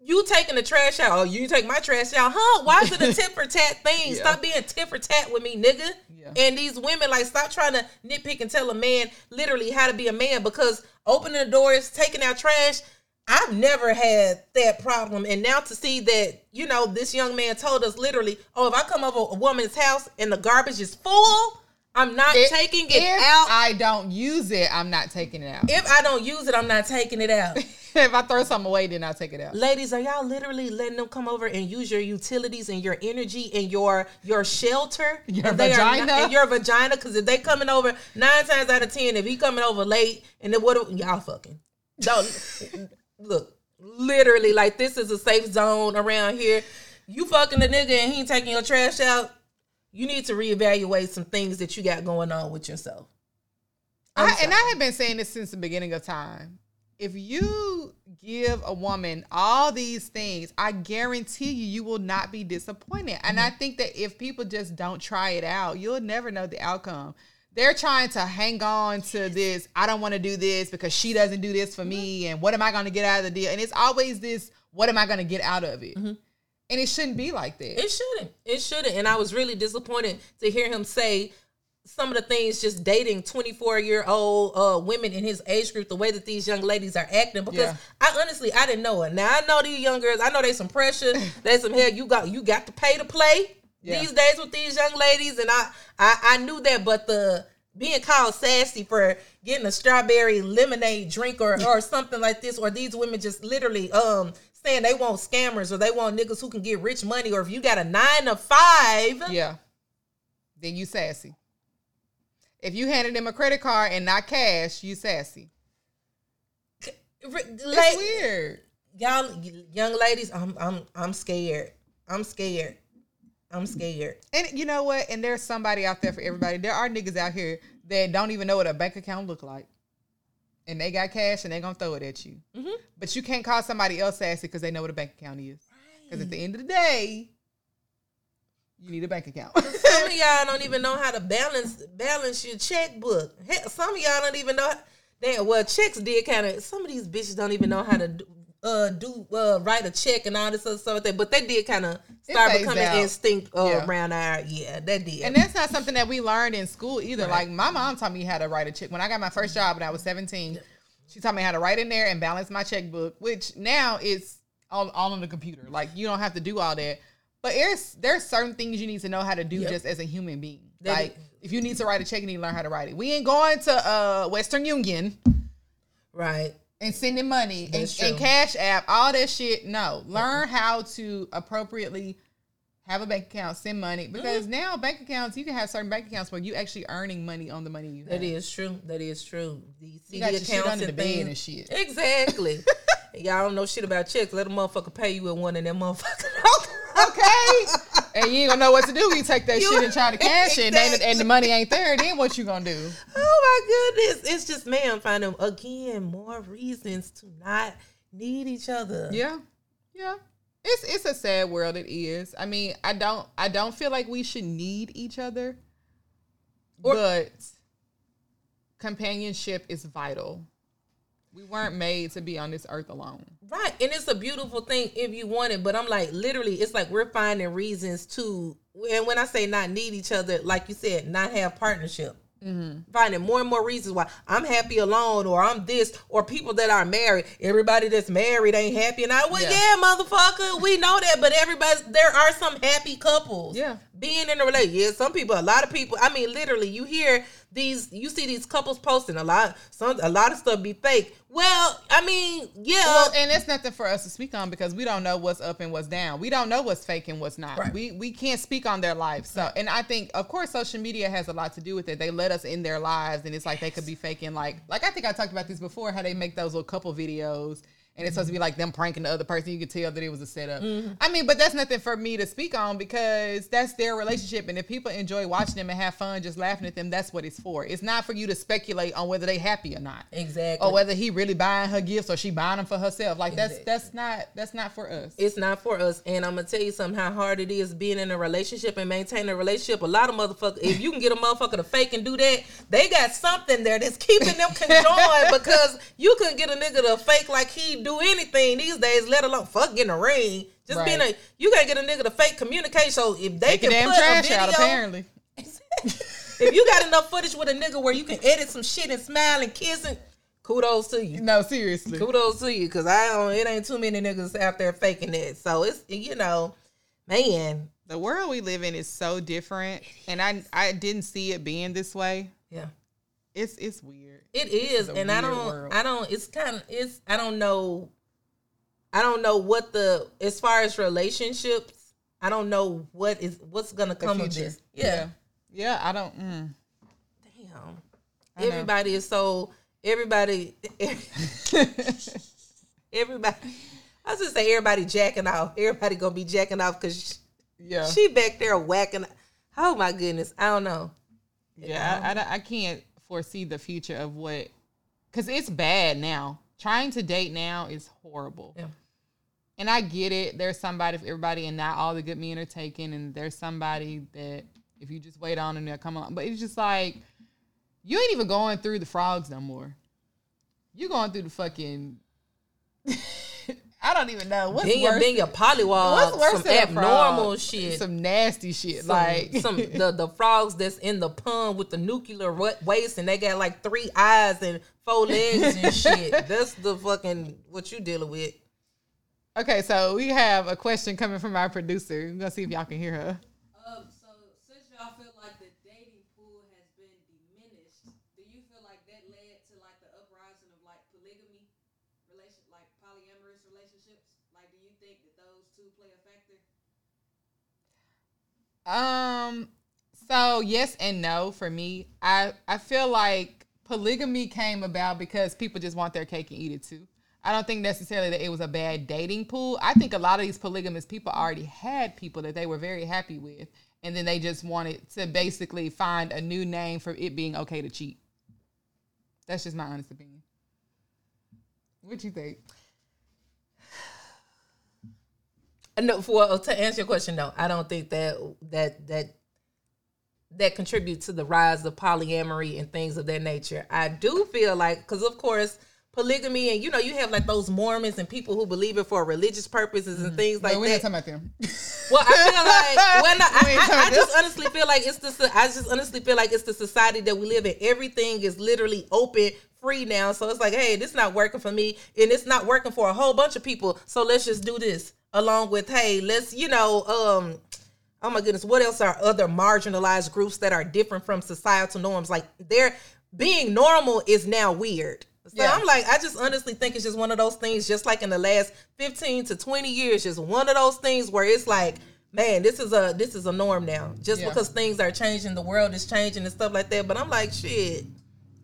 You taking the trash out? Oh, you take my trash out? Huh? Why is it a tit for tat thing? Yeah. Stop being tit for tat with me, nigga. Yeah. And these women, like, stop trying to nitpick and tell a man literally how to be a man, because opening the doors, taking out trash. I've never had that problem. And now to see that, you know, this young man told us literally, oh, if I come over a woman's house and the garbage is full, I'm not taking it out. If I don't use it, I'm not taking it out. If I don't use it, I'm not taking it out. If I throw something away, then I'll take it out. Ladies, are y'all literally letting them come over and use your utilities and your energy and your shelter? Your vagina? Because if they coming over 9 times out of 10, if he coming over late, and then what? Y'all fucking. Don't. Look, literally, like, this is a safe zone around here. You fucking the nigga and he ain't taking your trash out. You need to reevaluate some things that you got going on with yourself. I have been saying this since the beginning of time. If you give a woman all these things, I guarantee you will not be disappointed. Mm-hmm. And I think that if people just don't try it out, you'll never know the outcome. They're trying to hang on to this, I don't want to do this because she doesn't do this for mm-hmm. me, and what am I going to get out of the deal? And it's always this, what am I going to get out of it? Mm-hmm. And it shouldn't be like that. It shouldn't. And I was really disappointed to hear him say some of the things, just dating 24-year-old women in his age group, the way that these young ladies are acting, because I honestly didn't know it. Now, I know these young girls, I know they some pressure, they some hell, you got to pay to play. Yeah. These days with these young ladies, and I knew that, but the being called sassy for getting a strawberry lemonade drink or something like this, or these women just literally saying they want scammers or they want niggas who can get rich money, or if you got a 9 to 5, then you sassy. If you handed them a credit card and not cash, you sassy. That's weird, y'all, young ladies. I'm scared. And you know what? And there's somebody out there for everybody. There are niggas out here that don't even know what a bank account look like. And they got cash and they're going to throw it at you. Mm-hmm. But you can't call somebody else sassy because they know what a bank account is. Because at the end of the day, you need a bank account. Some of y'all don't even know how to balance your checkbook. Hell, some of y'all don't even know. Checks did kind of. Some of these bitches don't even know how to write a check and all this other stuff. But they did kind of start becoming instinct around our... Yeah, that did. And that's not something that we learned in school either. Right. Like, my mom taught me how to write a check. When I got my first job when I was 17, she taught me how to write in there and balance my checkbook, which now it's all on the computer. Like, you don't have to do all that. But there's certain things you need to know how to do just as a human being. If you need to write a check, you need to learn how to write it. We ain't going to Western Union. Right. and sending money and Cash App, all that shit. No, learn how to appropriately have a bank account, send money, because now bank accounts, you can have certain bank accounts where you actually earning money on the money you have. That is true. That is true. You see the accounts under the bed and shit. Exactly. Y'all don't know shit about checks. Let a motherfucker pay you with one and that motherfucker don't. Okay. And you ain't gonna know what to do. You take that shit and try to cash it, and the money ain't there. Then what you gonna do? Oh my goodness! It's just, man, finding again more reasons to not need each other. Yeah, yeah. It's a sad world. It is. I mean, I don't feel like we should need each other, but companionship is vital. We weren't made to be on this earth alone. Right. And it's a beautiful thing if you want it. But I'm like, literally, it's like we're finding reasons to, and when I say not need each other, like you said, not have partnership. Mm-hmm. Finding more and more reasons why I'm happy alone, or I'm this, or people that are married. Everybody that's married ain't happy. And yeah, motherfucker, we know that. But there are some happy couples. Yeah. Being in a relationship. Yeah, some people, a lot of people, I mean, literally, you hear these, you see these couples posting a lot of stuff be fake. Well, I mean, yeah. Well, and it's nothing for us to speak on because we don't know what's up and what's down. We don't know what's fake and what's not. Right. We can't speak on their life. So, and I think, of course, social media has a lot to do with it. They let us in their lives, and it's like they could be faking, like I think I talked about this before, how they make those little couple videos. And it's supposed to be like them pranking the other person. You could tell that it was a setup. Mm-hmm. I mean, but that's nothing for me to speak on because that's their relationship. And if people enjoy watching them and have fun just laughing at them, that's what it's for. It's not for you to speculate on whether they happy or not. Exactly. Or whether he really buying her gifts or she buying them for herself. Like that's not for us. It's not for us. And I'm going to tell you something, how hard it is being in a relationship and maintaining a relationship. A lot of motherfuckers, if you can get a motherfucker to fake and do that, they got something there that's keeping them conjoined because you couldn't get a nigga to fake like he do anything these days, let alone fuck getting a ring. Just right. You gotta get a nigga to fake communicate. So if they can damn put trash a video out, apparently. If you got enough footage with a nigga where you can edit some shit and smile and kiss and kudos to you. No, seriously, kudos to you, because it ain't too many niggas out there faking that. So it's, you know, man, the world we live in is so different, and I didn't see it being this way. Yeah. It's weird. It is, and I don't know what the, as far as relationships, I don't know what's gonna come of this. Yeah. Yeah, I don't. Damn. Everybody is so, everybody, I was gonna say everybody jacking off. Everybody gonna be jacking off because she back there whacking. Oh my goodness, I don't know. Yeah, I can't foresee the future of what, because it's bad now. Trying to date now is horrible. Yeah. And I get it. There's somebody for everybody, and not all the good men are taken. And there's somebody that if you just wait on and they'll come on. But it's just like, you ain't even going through the frogs no more. You going through the fucking, I don't even know. What's worse? Being a polywog. What's worse than abnormal shit? Some nasty shit. The frogs that's in the pond with the nuclear waste, and they got like 3 eyes and 4 legs and shit. That's the fucking what you dealing with. Okay, so we have a question coming from our producer. We're gonna see if y'all can hear her. So since y'all feel like the dating pool has been diminished, do you feel like that led to like the uprising of like polygamy? Like polyamorous relationships? Like, do you think that those two play a factor? So yes and no for me. I feel like polygamy came about because people just want their cake and eat it too. I don't think necessarily that it was a bad dating pool. I think a lot of these polygamous people already had people that they were very happy with, and then they just wanted to basically find a new name for it being okay to cheat. That's just my honest opinion. What you think? No, to answer your question, no, I don't think that contributes to the rise of polyamory and things of that nature. I do feel like, because of course polygamy, and you know, you have like those Mormons and people who believe it for religious purposes and things like that. We're not talking about them. Well, I just honestly feel like it's the society that we live in. Everything is literally open, free now. So it's like, hey, this is not working for me, and it's not working for a whole bunch of people. So let's just do this along with, hey, let's, you know, oh my goodness, what else are other marginalized groups that are different from societal norms? Like, they're being normal is now weird. So yeah. I'm like, I just honestly think it's just one of those things, just like in the last 15 to 20 years, just one of those things where it's like, man, this is a norm now. Just because things are changing, the world is changing and stuff like that. But I'm like, shit.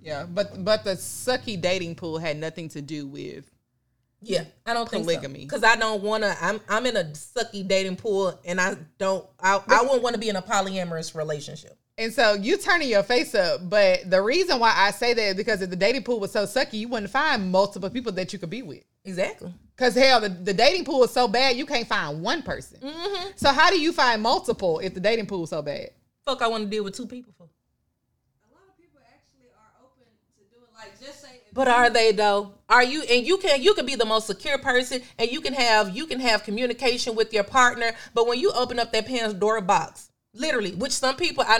Yeah, but the sucky dating pool had nothing to do with I don't think polygamy. Because I don't want to, I'm in a sucky dating pool and I wouldn't want to be in a polyamorous relationship. And so you turning your face up, but the reason why I say that is because if the dating pool was so sucky, you wouldn't find multiple people that you could be with. Exactly. Because hell, the dating pool is so bad, you can't find one person. Mm-hmm. So how do you find multiple if the dating pool is so bad? Fuck, I want to deal with two people for. A lot of people actually are open to doing like just say. But are they though? Are you? And you can be the most secure person, and you can have communication with your partner. But when you open up that Pandora box. Literally, which some people I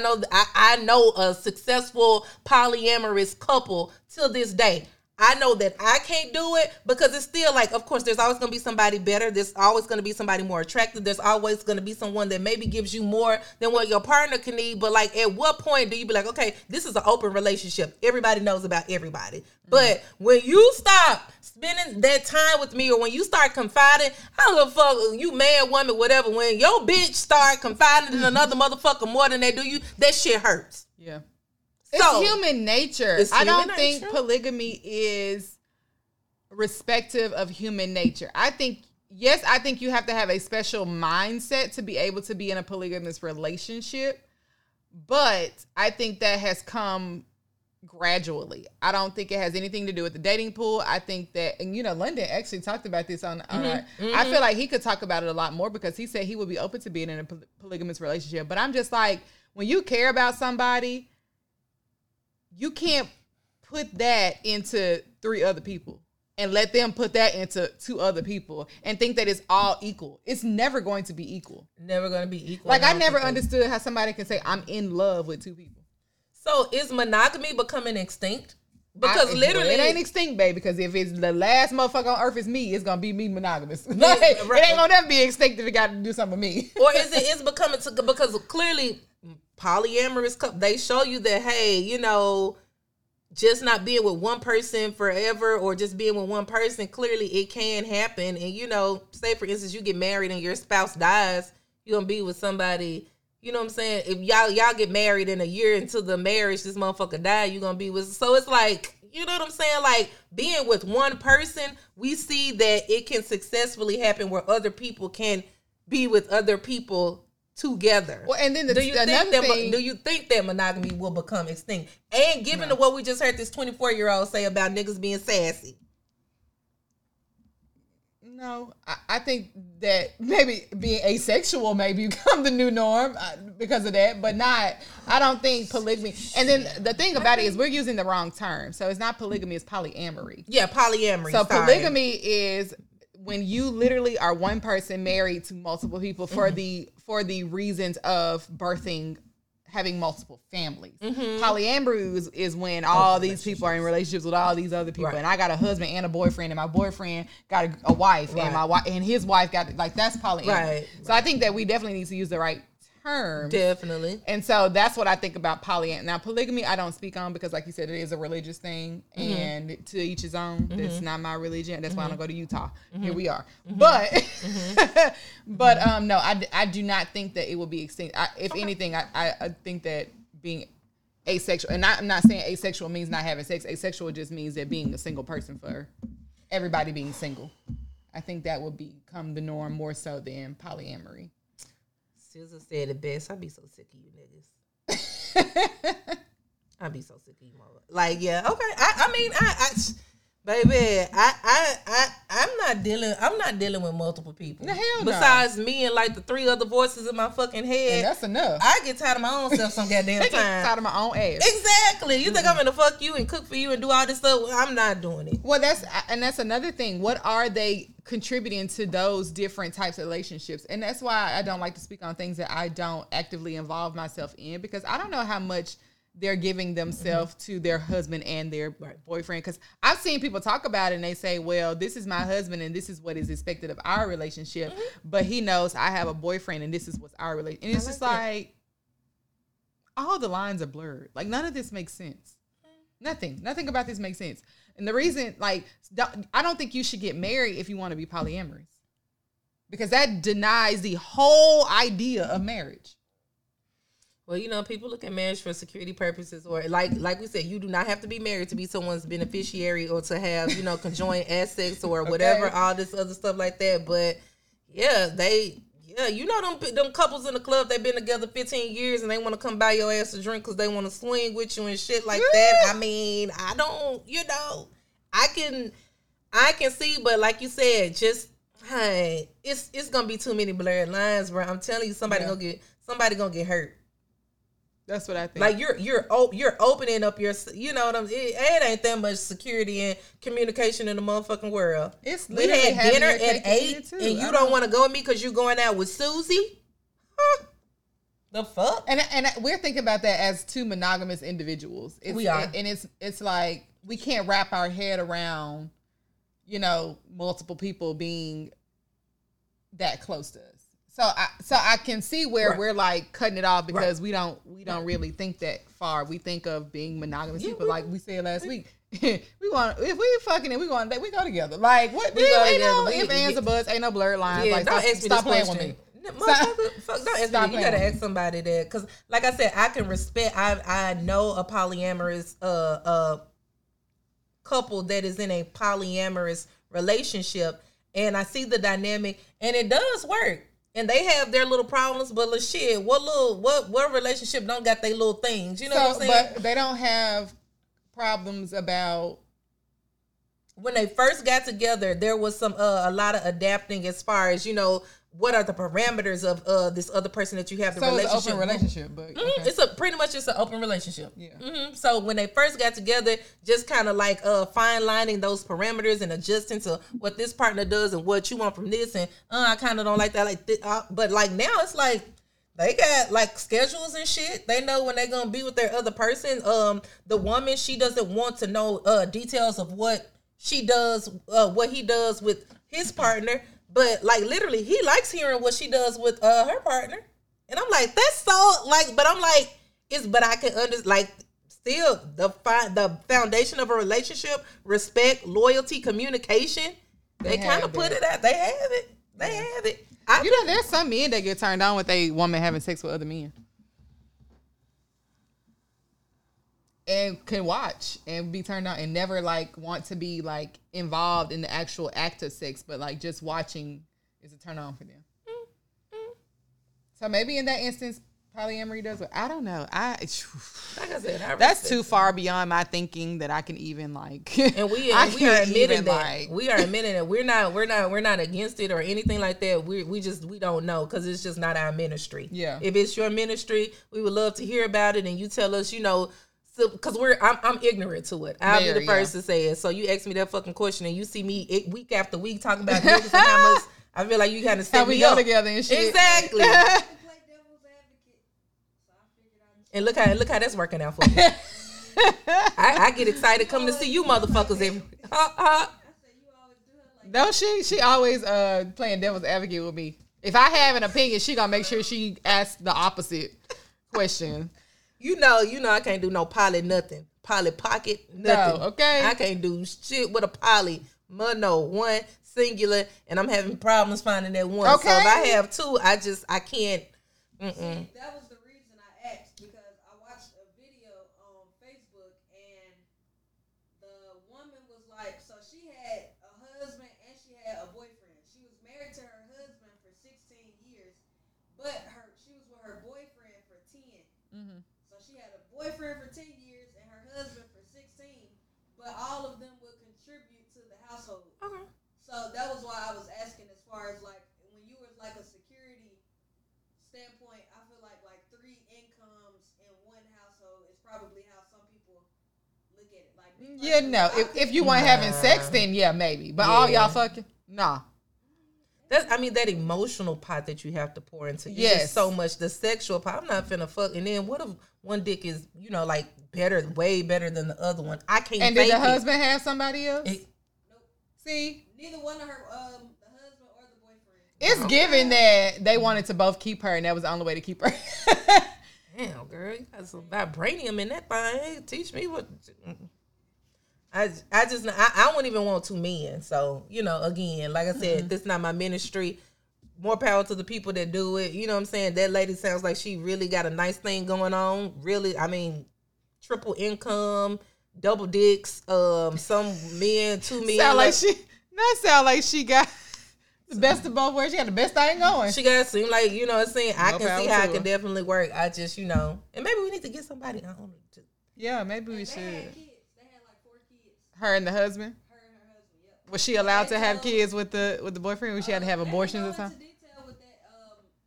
know a successful polyamorous couple till this day. I know that I can't do it because it's still like, of course, there's always going to be somebody better. There's always going to be somebody more attractive. There's always going to be someone that maybe gives you more than what your partner can need. But like, at what point do you be like, okay, this is an open relationship. Everybody knows about everybody. Mm-hmm. But when you stop spending that time with me, or when you start confiding, I don't give a fuck, you man, woman, whatever. When your bitch start confiding in another motherfucker more than they do you, that shit hurts. Yeah. So, it's human nature. I don't think polygamy is respective of human nature. I think you have to have a special mindset to be able to be in a polygamous relationship. But I think that has come gradually. I don't think it has anything to do with the dating pool. I think that, and you know, London actually talked about this on mm-hmm. I feel like he could talk about it a lot more because he said he would be open to being in a polygamous relationship. But I'm just like, when you care about somebody, you can't put that into three other people and let them put that into two other people and think that it's all equal. It's never going to be equal. Never going to be equal. Like, I never understood how somebody can say, I'm in love with two people. So is monogamy becoming extinct? Because literally... It ain't extinct, babe, because if it's the last motherfucker on earth is me, it's going to be me monogamous. Like, right. It ain't going to be extinct if it got to do something with me. Or is it's becoming... because clearly... polyamorous couple, they show you that, hey, you know, just not being with one person forever or just being with one person, clearly it can happen. And, you know, say, for instance, you get married and your spouse dies, you're going to be with somebody, you know what I'm saying? If y'all get married in a year into the marriage, this motherfucker died, you're going to be with. So it's like, you know what I'm saying? Like, being with one person, we see that it can successfully happen where other people can be with other people together. Well, and then do you think that monogamy will become extinct? And given to what we just heard this 24-year-old say about niggas being sassy, no, I think that maybe being asexual maybe become the new norm because of that, but not. I don't think polygamy. And then the thing about it is we're using the wrong term, so it's not polygamy; it's polyamory. Yeah, polyamory. So polygamy is when you literally are one person married to multiple people for mm-hmm. the reasons of birthing, having multiple families. Mm-hmm. Polyamory is when all these people are in relationships with all these other people. Right. And I got a husband and a boyfriend, and my boyfriend got a wife, right. And my wife and his wife got, like, that's polyamory. Right. So I think that we definitely need to use the right term. Definitely. And so that's what I think about polyamory. Now, polygamy I don't speak on because, like you said, it is a religious thing, mm-hmm. and to each his own. Mm-hmm. That's not my religion. That's mm-hmm. why I don't go to Utah. Mm-hmm. Here we are. Mm-hmm. But mm-hmm. but no, I do not think that it will be extinct. If anything, I think that being asexual, and I'm not saying asexual means not having sex. Asexual just means that being a single person, for everybody being single. I think that will become the norm more so than polyamory. Susan said it best. I'd be so sick of you niggas. I'd be so sick of you, mama. Like, yeah, okay. I'm not dealing with multiple people. The hell no. Besides me and like the three other voices in my fucking head. And that's enough. I get tired of my own self some goddamn time. I get tired of my own ass. Exactly. You mm-hmm. think I'm gonna fuck you and cook for you and do all this stuff? Well, I'm not doing it. Well, that's another thing. What are they contributing to those different types of relationships? And that's why I don't like to speak on things that I don't actively involve myself in, because I don't know how much they're giving themselves mm-hmm. to their husband and their boyfriend. Because I've seen people talk about it and they say, well, this is my husband and this is what is expected of our relationship. Mm-hmm. But he knows I have a boyfriend and this is what's our relationship. And it's like all the lines are blurred. Like, none of this makes sense. Nothing about this makes sense. And the reason, like, I don't think you should get married if you want to be polyamorous, because that denies the whole idea of marriage. Well, you know, people look at marriage for security purposes, or like we said, you do not have to be married to be someone's beneficiary or to have, you know, conjoined assets or whatever, okay, all this other stuff like that. But yeah, you know them couples in the club, they've been together 15 years and they want to come buy your ass a drink because they want to swing with you and shit like that. I mean, I don't, you know, I can see, but like you said, just, hey, it's gonna be too many blurred lines, bro. I'm telling you, somebody gonna get hurt. That's what I think. Like you're opening up your, you know what I'm saying? It ain't that much security and communication in the motherfucking world. It's literally, we had dinner at 8, and you don't want to go with me because you're going out with Susie. Huh? The fuck? And we're thinking about that as two monogamous individuals. We are, and it's like we can't wrap our head around, you know, multiple people being that close to us. So I can see where we're like cutting it off because we don't really think that far. We think of being monogamous people, like we said last week. We want, if we fucking and we want that, we go together. Like what we go together. If ands or buts, ain't no blurred lines. Yeah, like stop playing with me. Don't ask me. You gotta ask somebody that, because like I said, I can respect. I know a polyamorous couple that is in a polyamorous relationship, and I see the dynamic, and it does work. And they have their little problems, but like, shit, what relationship don't got they little things? You know what I'm saying? But they don't have problems about... When they first got together, there was some a lot of adapting as far as, you know, what are the parameters of this other person that you have the relationship with. So it's an open relationship. But, okay. It's an open relationship. Yeah. Mm-hmm. So when they first got together, just kind of like fine-lining those parameters and adjusting to what this partner does and what you want from this. And I kind of don't like that. But like now it's like they got like schedules and shit. They know when they're going to be with their other person. The woman, she doesn't want to know details of what she does, what he does with his partner. But like literally, he likes hearing what she does with her partner, and I'm like, that's so like. But I'm like, but I can understand. Like, still, the foundation of a relationship, respect, loyalty, communication. They kind of put it out. They have it. They have it. You know, there's some men that get turned on with a woman having sex with other men, and can watch and be turned on and never like want to be like involved in the actual act of sex, but like just watching is a turn on for them. Mm-hmm. So maybe in that instance, polyamory does what I don't know. Like I said, that's too far beyond my thinking that I can even like. And we are admitting that we're not against it or anything like that. We just don't know because it's just not our ministry. Yeah. If it's your ministry, we would love to hear about it and you tell us, you know. Because I'm ignorant to it. I'll be the first to say it. So you ask me that fucking question, and you see me week after week talking about niggas and how much I feel like you kind of set me up. How we go together and shit. Exactly. And look how that's working out for me. I get excited coming to see you motherfuckers. No, she always playing devil's advocate with me. If I have an opinion, she gonna make sure she asks the opposite question. You know, I can't do no poly nothing. Poly pocket, nothing. No, okay. I can't do shit with a poly. Mono, one, singular, and I'm having problems finding that one. Okay. So if I have two, I can't. Mm-mm. See, that was the reason I asked, because I watched a video on Facebook, and the woman was like, so she had a husband and she had a boyfriend. She was married to her husband for 16 years, but she was with her boyfriend for 10. Mm-hmm. Boyfriend for 10 years and her husband for 16, but all of them would contribute to the household. Okay. So that was why I was asking as far as like when you were like a security standpoint, I feel like 3 incomes in one household is probably how some people look at it. Like, yeah, no. If you weren't having sex, then yeah, maybe. But all y'all fucking, nah. That emotional pot that you have to pour into. Yes. So much the sexual pot. I'm not finna fuck. And then what if one dick is, you know, like better, way better than the other one? I can't. And did the husband have somebody else? Nope. See? Neither one of her, the husband or the boyfriend. It's given that they wanted to both keep her and that was the only way to keep her. damn, girl, you got some vibranium in that thing. Teach me what. I wouldn't even want two men. So, you know, again, like I said, this is not my ministry. More power to the people that do it. You know what I'm saying? That lady sounds like she really got a nice thing going on. Really, I mean, triple income, double dicks, some men, two men. Sound like she got the best of both worlds. She got the best thing going. She got, seem like, you know what I'm saying? I can see how it could definitely work. I just, you know, and maybe we need to get somebody on it. Yeah, maybe we should. They had kids. They had like 4 kids. Her and the husband? Yep. Was she allowed to have kids with the boyfriend? Was she had to have abortions or something? Detail with that.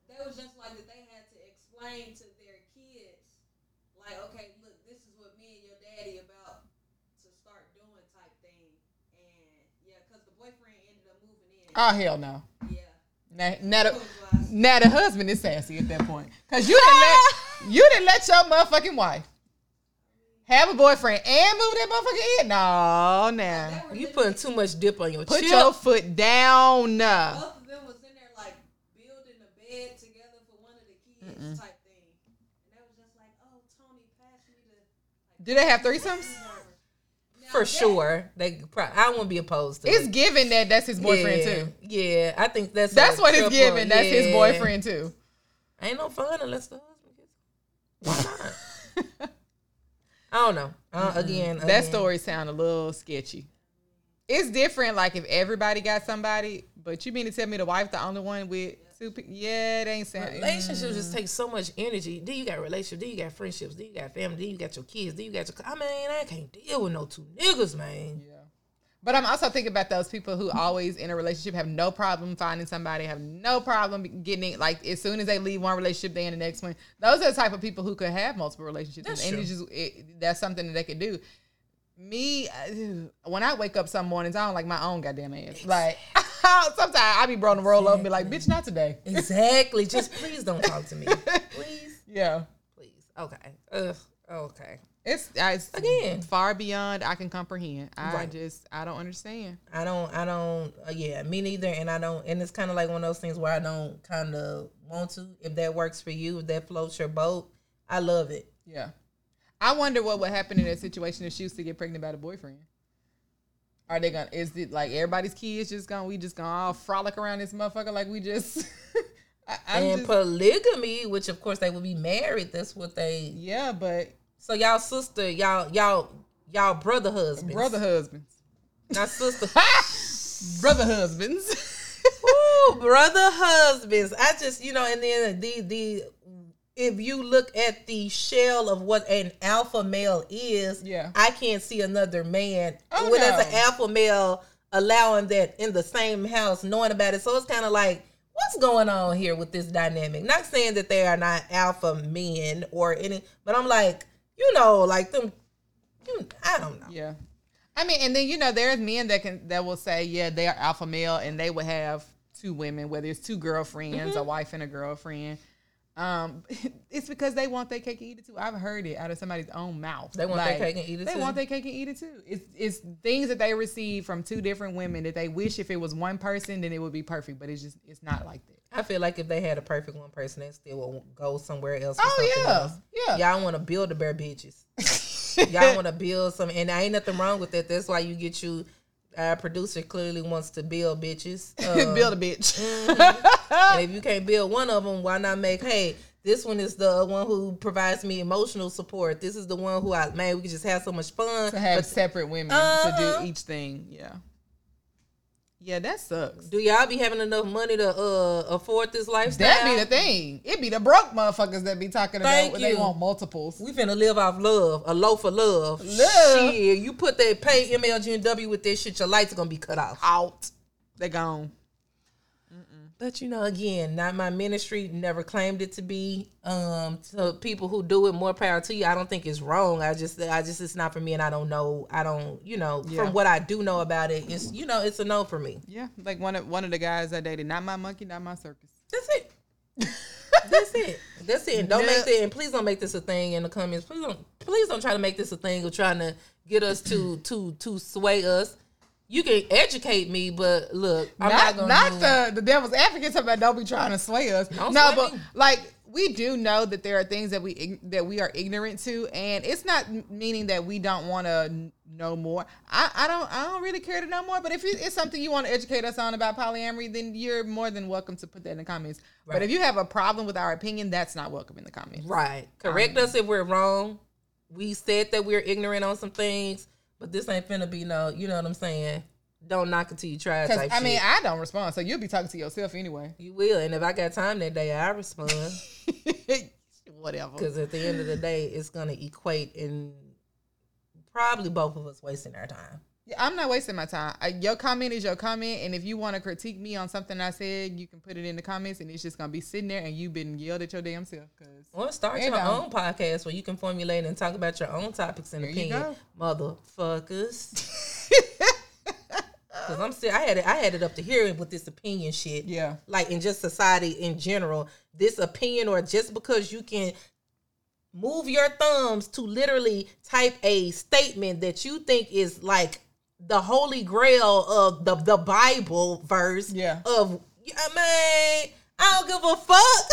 That was just like that they had to explain to their kids, like, okay, look, this is what me and your daddy about to start doing type thing. And, yeah, because the boyfriend ended up moving in. Oh, hell no. Yeah. Now the husband is sassy at that point. Because you didn't let your motherfucking wife have a boyfriend and move that motherfucker in? No. You putting too much dip on your chip. Put your foot down. Both of them was in there like building a bed together for one of the kids type thing. And that was just like, oh, Tony, pass me the... Like, do they have threesomes? Sure. I wouldn't be opposed to it. It's given that that's his boyfriend, too. Yeah, I think that's what it's given. That's his boyfriend, too. Ain't no fun unless the husband gets it. Why not? I don't know. Again. That story sound a little sketchy. It's different, like, if everybody got somebody, but you mean to tell me the wife the only one with two people? Yeah, it ain't sound. Relationships just take so much energy. Then you got relationships, then you got friendships, then you got family, then you got your kids, then you got your... I mean, I can't deal with no two niggas, man. Yeah. But I'm also thinking about those people who always in a relationship have no problem finding somebody, have no problem getting it. Like, as soon as they leave one relationship, they in the next one. Those are the type of people who could have multiple relationships. That's and true. That's something that they could do. Me, when I wake up some mornings, I don't like my own goddamn ass. Exactly. Like, sometimes I be bro to roll over and be like, bitch, not today. Exactly. Just please don't talk to me. Please. Yeah. Please. Okay. Ugh. Okay. It's again far beyond I can comprehend. I don't understand. I don't. Yeah, me neither. And I don't. And it's kind of like one of those things where I don't kind of want to. If that works for you, if that floats your boat, I love it. Yeah. I wonder what would happen in that situation if she was to get pregnant by the boyfriend. Are they gonna? Is it like everybody's kids just gonna? We just gonna all frolic around this motherfucker like we just. Polygamy, which of course they would be married. That's what they. Yeah, but. So y'all sister, y'all brother husbands, not sister, brother husbands, ooh, brother husbands. I just, you know, and then the if you look at the shell of what an alpha male is, yeah. I can't see another man when there's an alpha male allowing that in the same house, knowing about it. So it's kind of like, what's going on here with this dynamic? Not saying that they are not alpha men or any, but I'm like. You know, like them, I don't know. Yeah. I mean, and then, you know, there's men that will say, yeah, they are alpha male and they would have two women, whether it's two girlfriends, a wife and a girlfriend. It's because they want their cake and eat it too. I've heard it out of somebody's own mouth. They want their cake and eat it too. They want their cake and eat it too. It's things that they receive from two different women that they wish if it was one person, then it would be perfect. But it's not like that. I feel like if they had a perfect one person, they still will go somewhere else. Else. Y'all want to build the bear bitches. Y'all want to build some, and there ain't nothing wrong with that. That's why you get you. Our producer clearly wants to build bitches. Build a bitch. And if you can't build one of them, why not make? Hey, this one is the one who provides me emotional support. This is the one who we can just have so much fun. To have separate women to do each thing. Yeah. Yeah, that sucks. Do y'all be having enough money to afford this lifestyle? That be the thing. It be the broke motherfuckers that be talking about they want multiples. We finna live off love. A loaf of love. Shit, you put that pay MLGNW with that shit, your lights are gonna be cut off. Out. They gone. Mm-mm. But you know, again, not my ministry. Never claimed it to be. So people who do it, more power to you. I don't think it's wrong. I just, it's not for me, and I don't know. I don't, you know, from what I do know about it, it's, you know, it's a no for me. Yeah, like one of the guys I dated. Not my monkey, not my circus. That's it. That's it. And don't make that. And please don't make this a thing in the comments. Please don't try to make this a thing of trying to get us to sway us. You can educate me, but look, I'm not gonna. Not the devil's advocate. Somebody don't be trying to sway us. Don't sway me. Like we do know that there are things that we are ignorant to, and it's not meaning that we don't want to know more. I don't really care to know more, but if it's something you want to educate us on about polyamory, then you're more than welcome to put that in the comments. Right. But if you have a problem with our opinion, that's not welcome in the comments. Right. Correct us if we're wrong. We said that we're ignorant on some things, but this ain't finna be no, you know what I'm saying? Don't knock it till you try type shit. I mean, I don't respond, so you'll be talking to yourself anyway. You will, and if I got time that day, I respond. Whatever. Because at the end of the day, it's gonna equate in probably both of us wasting our time. Yeah, I'm not wasting my time. Your comment is your comment, and if you want to critique me on something I said, you can put it in the comments, and it's just gonna be sitting there, and you've been yelled at your damn self. Or start your own podcast where you can formulate and talk about your own topics and opinion, motherfuckers. Because I'm still, I had it up to here with this opinion shit. Yeah. Like in just society in general, this opinion, or just because you can move your thumbs to literally type a statement that you think is like the holy grail of the Bible verse. Yeah. Of, I mean, I don't give a fuck.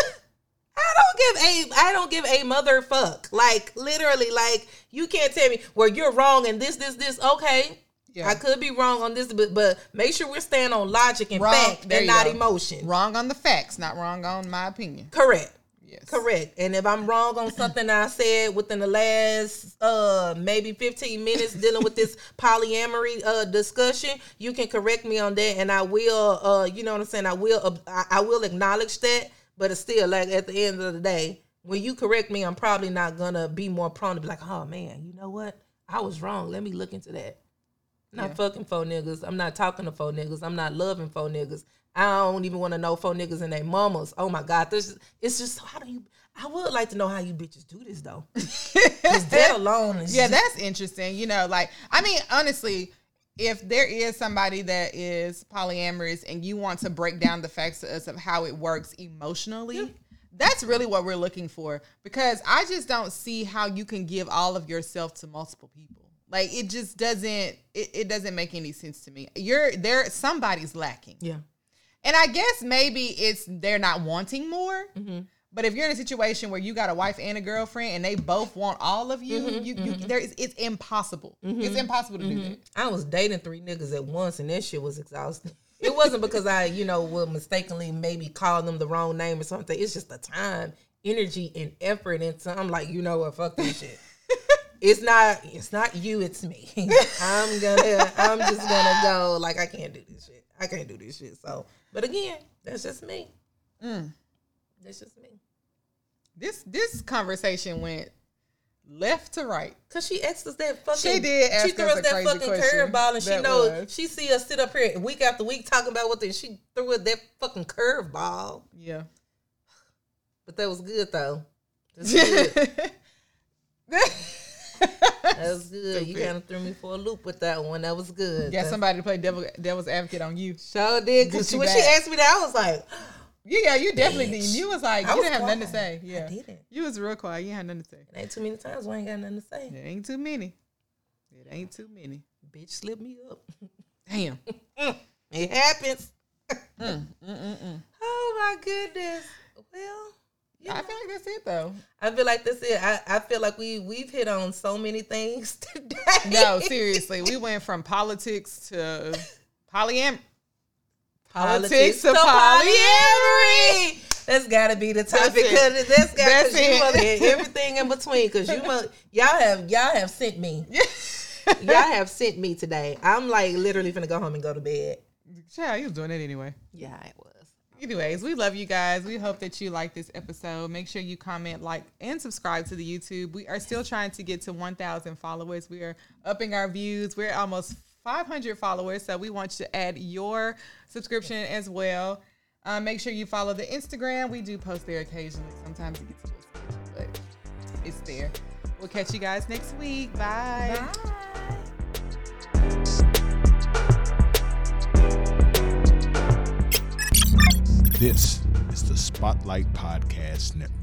I don't give a motherfuck. Like literally, like you can't tell me, well, you're wrong and this. Okay. Yeah. I could be wrong on this, but make sure we're staying on logic and fact and not emotion. Wrong on the facts, not wrong on my opinion. Correct. Yes. Correct. And if I'm wrong on something I said within the last maybe 15 minutes dealing with this polyamory discussion, you can correct me on that, and I will, you know what I'm saying, I will acknowledge that, but it's still like at the end of the day, when you correct me, I'm probably not going to be more prone to be like, oh man, you know what? I was wrong. Let me look into that. Not fucking faux niggas. I'm not talking to faux niggas. I'm not loving faux niggas. I don't even want to know faux niggas and their mamas. Oh my God. It's just, how do you, I would like to know how you bitches do this though. Because that alone is. Yeah, that's interesting. You know, like, I mean, honestly, if there is somebody that is polyamorous and you want to break down the facts to us of how it works emotionally, that's really what we're looking for. Because I just don't see how you can give all of yourself to multiple people. Like, it just doesn't, it doesn't make any sense to me. Somebody's lacking. Yeah. And I guess maybe it's, they're not wanting more. Mm-hmm. But if you're in a situation where you got a wife and a girlfriend and they both want all of you, it's impossible. Mm-hmm. It's impossible to do that. I was dating 3 niggas at once and that shit was exhausting. It wasn't because I, would mistakenly maybe call them the wrong name or something. It's just the time, energy, and effort. And so I'm like, you know what, fuck this shit. It's not you, it's me. I'm just gonna go, like, I can't do this shit. I can't do this shit. So, but again, that's just me. That's just me. This conversation went left to right. Cause she asked us that fucking, she did ask, she threw us that fucking curveball, and she knows, she see us sit up here week after week talking about what she threw us that fucking curveball. Yeah. But that was good though. That's good. That was good. Stupid. You kind of threw me for a loop with that one. That was good. Got somebody to play devil's advocate on you. Sure did. Because when she asked me that, I was like, yeah, you definitely didn't. You was like, you didn't have nothing to say. Yeah, I didn't. You was real quiet. You had nothing to say. It ain't too many times where I ain't got nothing to say. It ain't too many. Bitch slipped me up. Damn. It happens. Oh, my goodness. Well. Yeah. I feel like that's it, though. I feel like we've hit on so many things today. No, seriously. We went from politics to polyamory. Politics to polyamory. That's got to be the topic. That's you must hit everything in between, because you must, y'all have sent me. Y'all have sent me today. I'm like literally finna go home and go to bed. Yeah, you was doing it anyway. Yeah, I was. Anyways, we love you guys. We hope that you like this episode. Make sure you comment, like, and subscribe to the YouTube. We are still trying to get to 1,000 followers. We are upping our views. We're almost 500 followers, so we want you to add your subscription as well. Make sure you follow the Instagram. We do post there occasionally. Sometimes it gets posted, but it's there. We'll catch you guys next week. Bye. Bye. This is the Spotlight Podcast Network.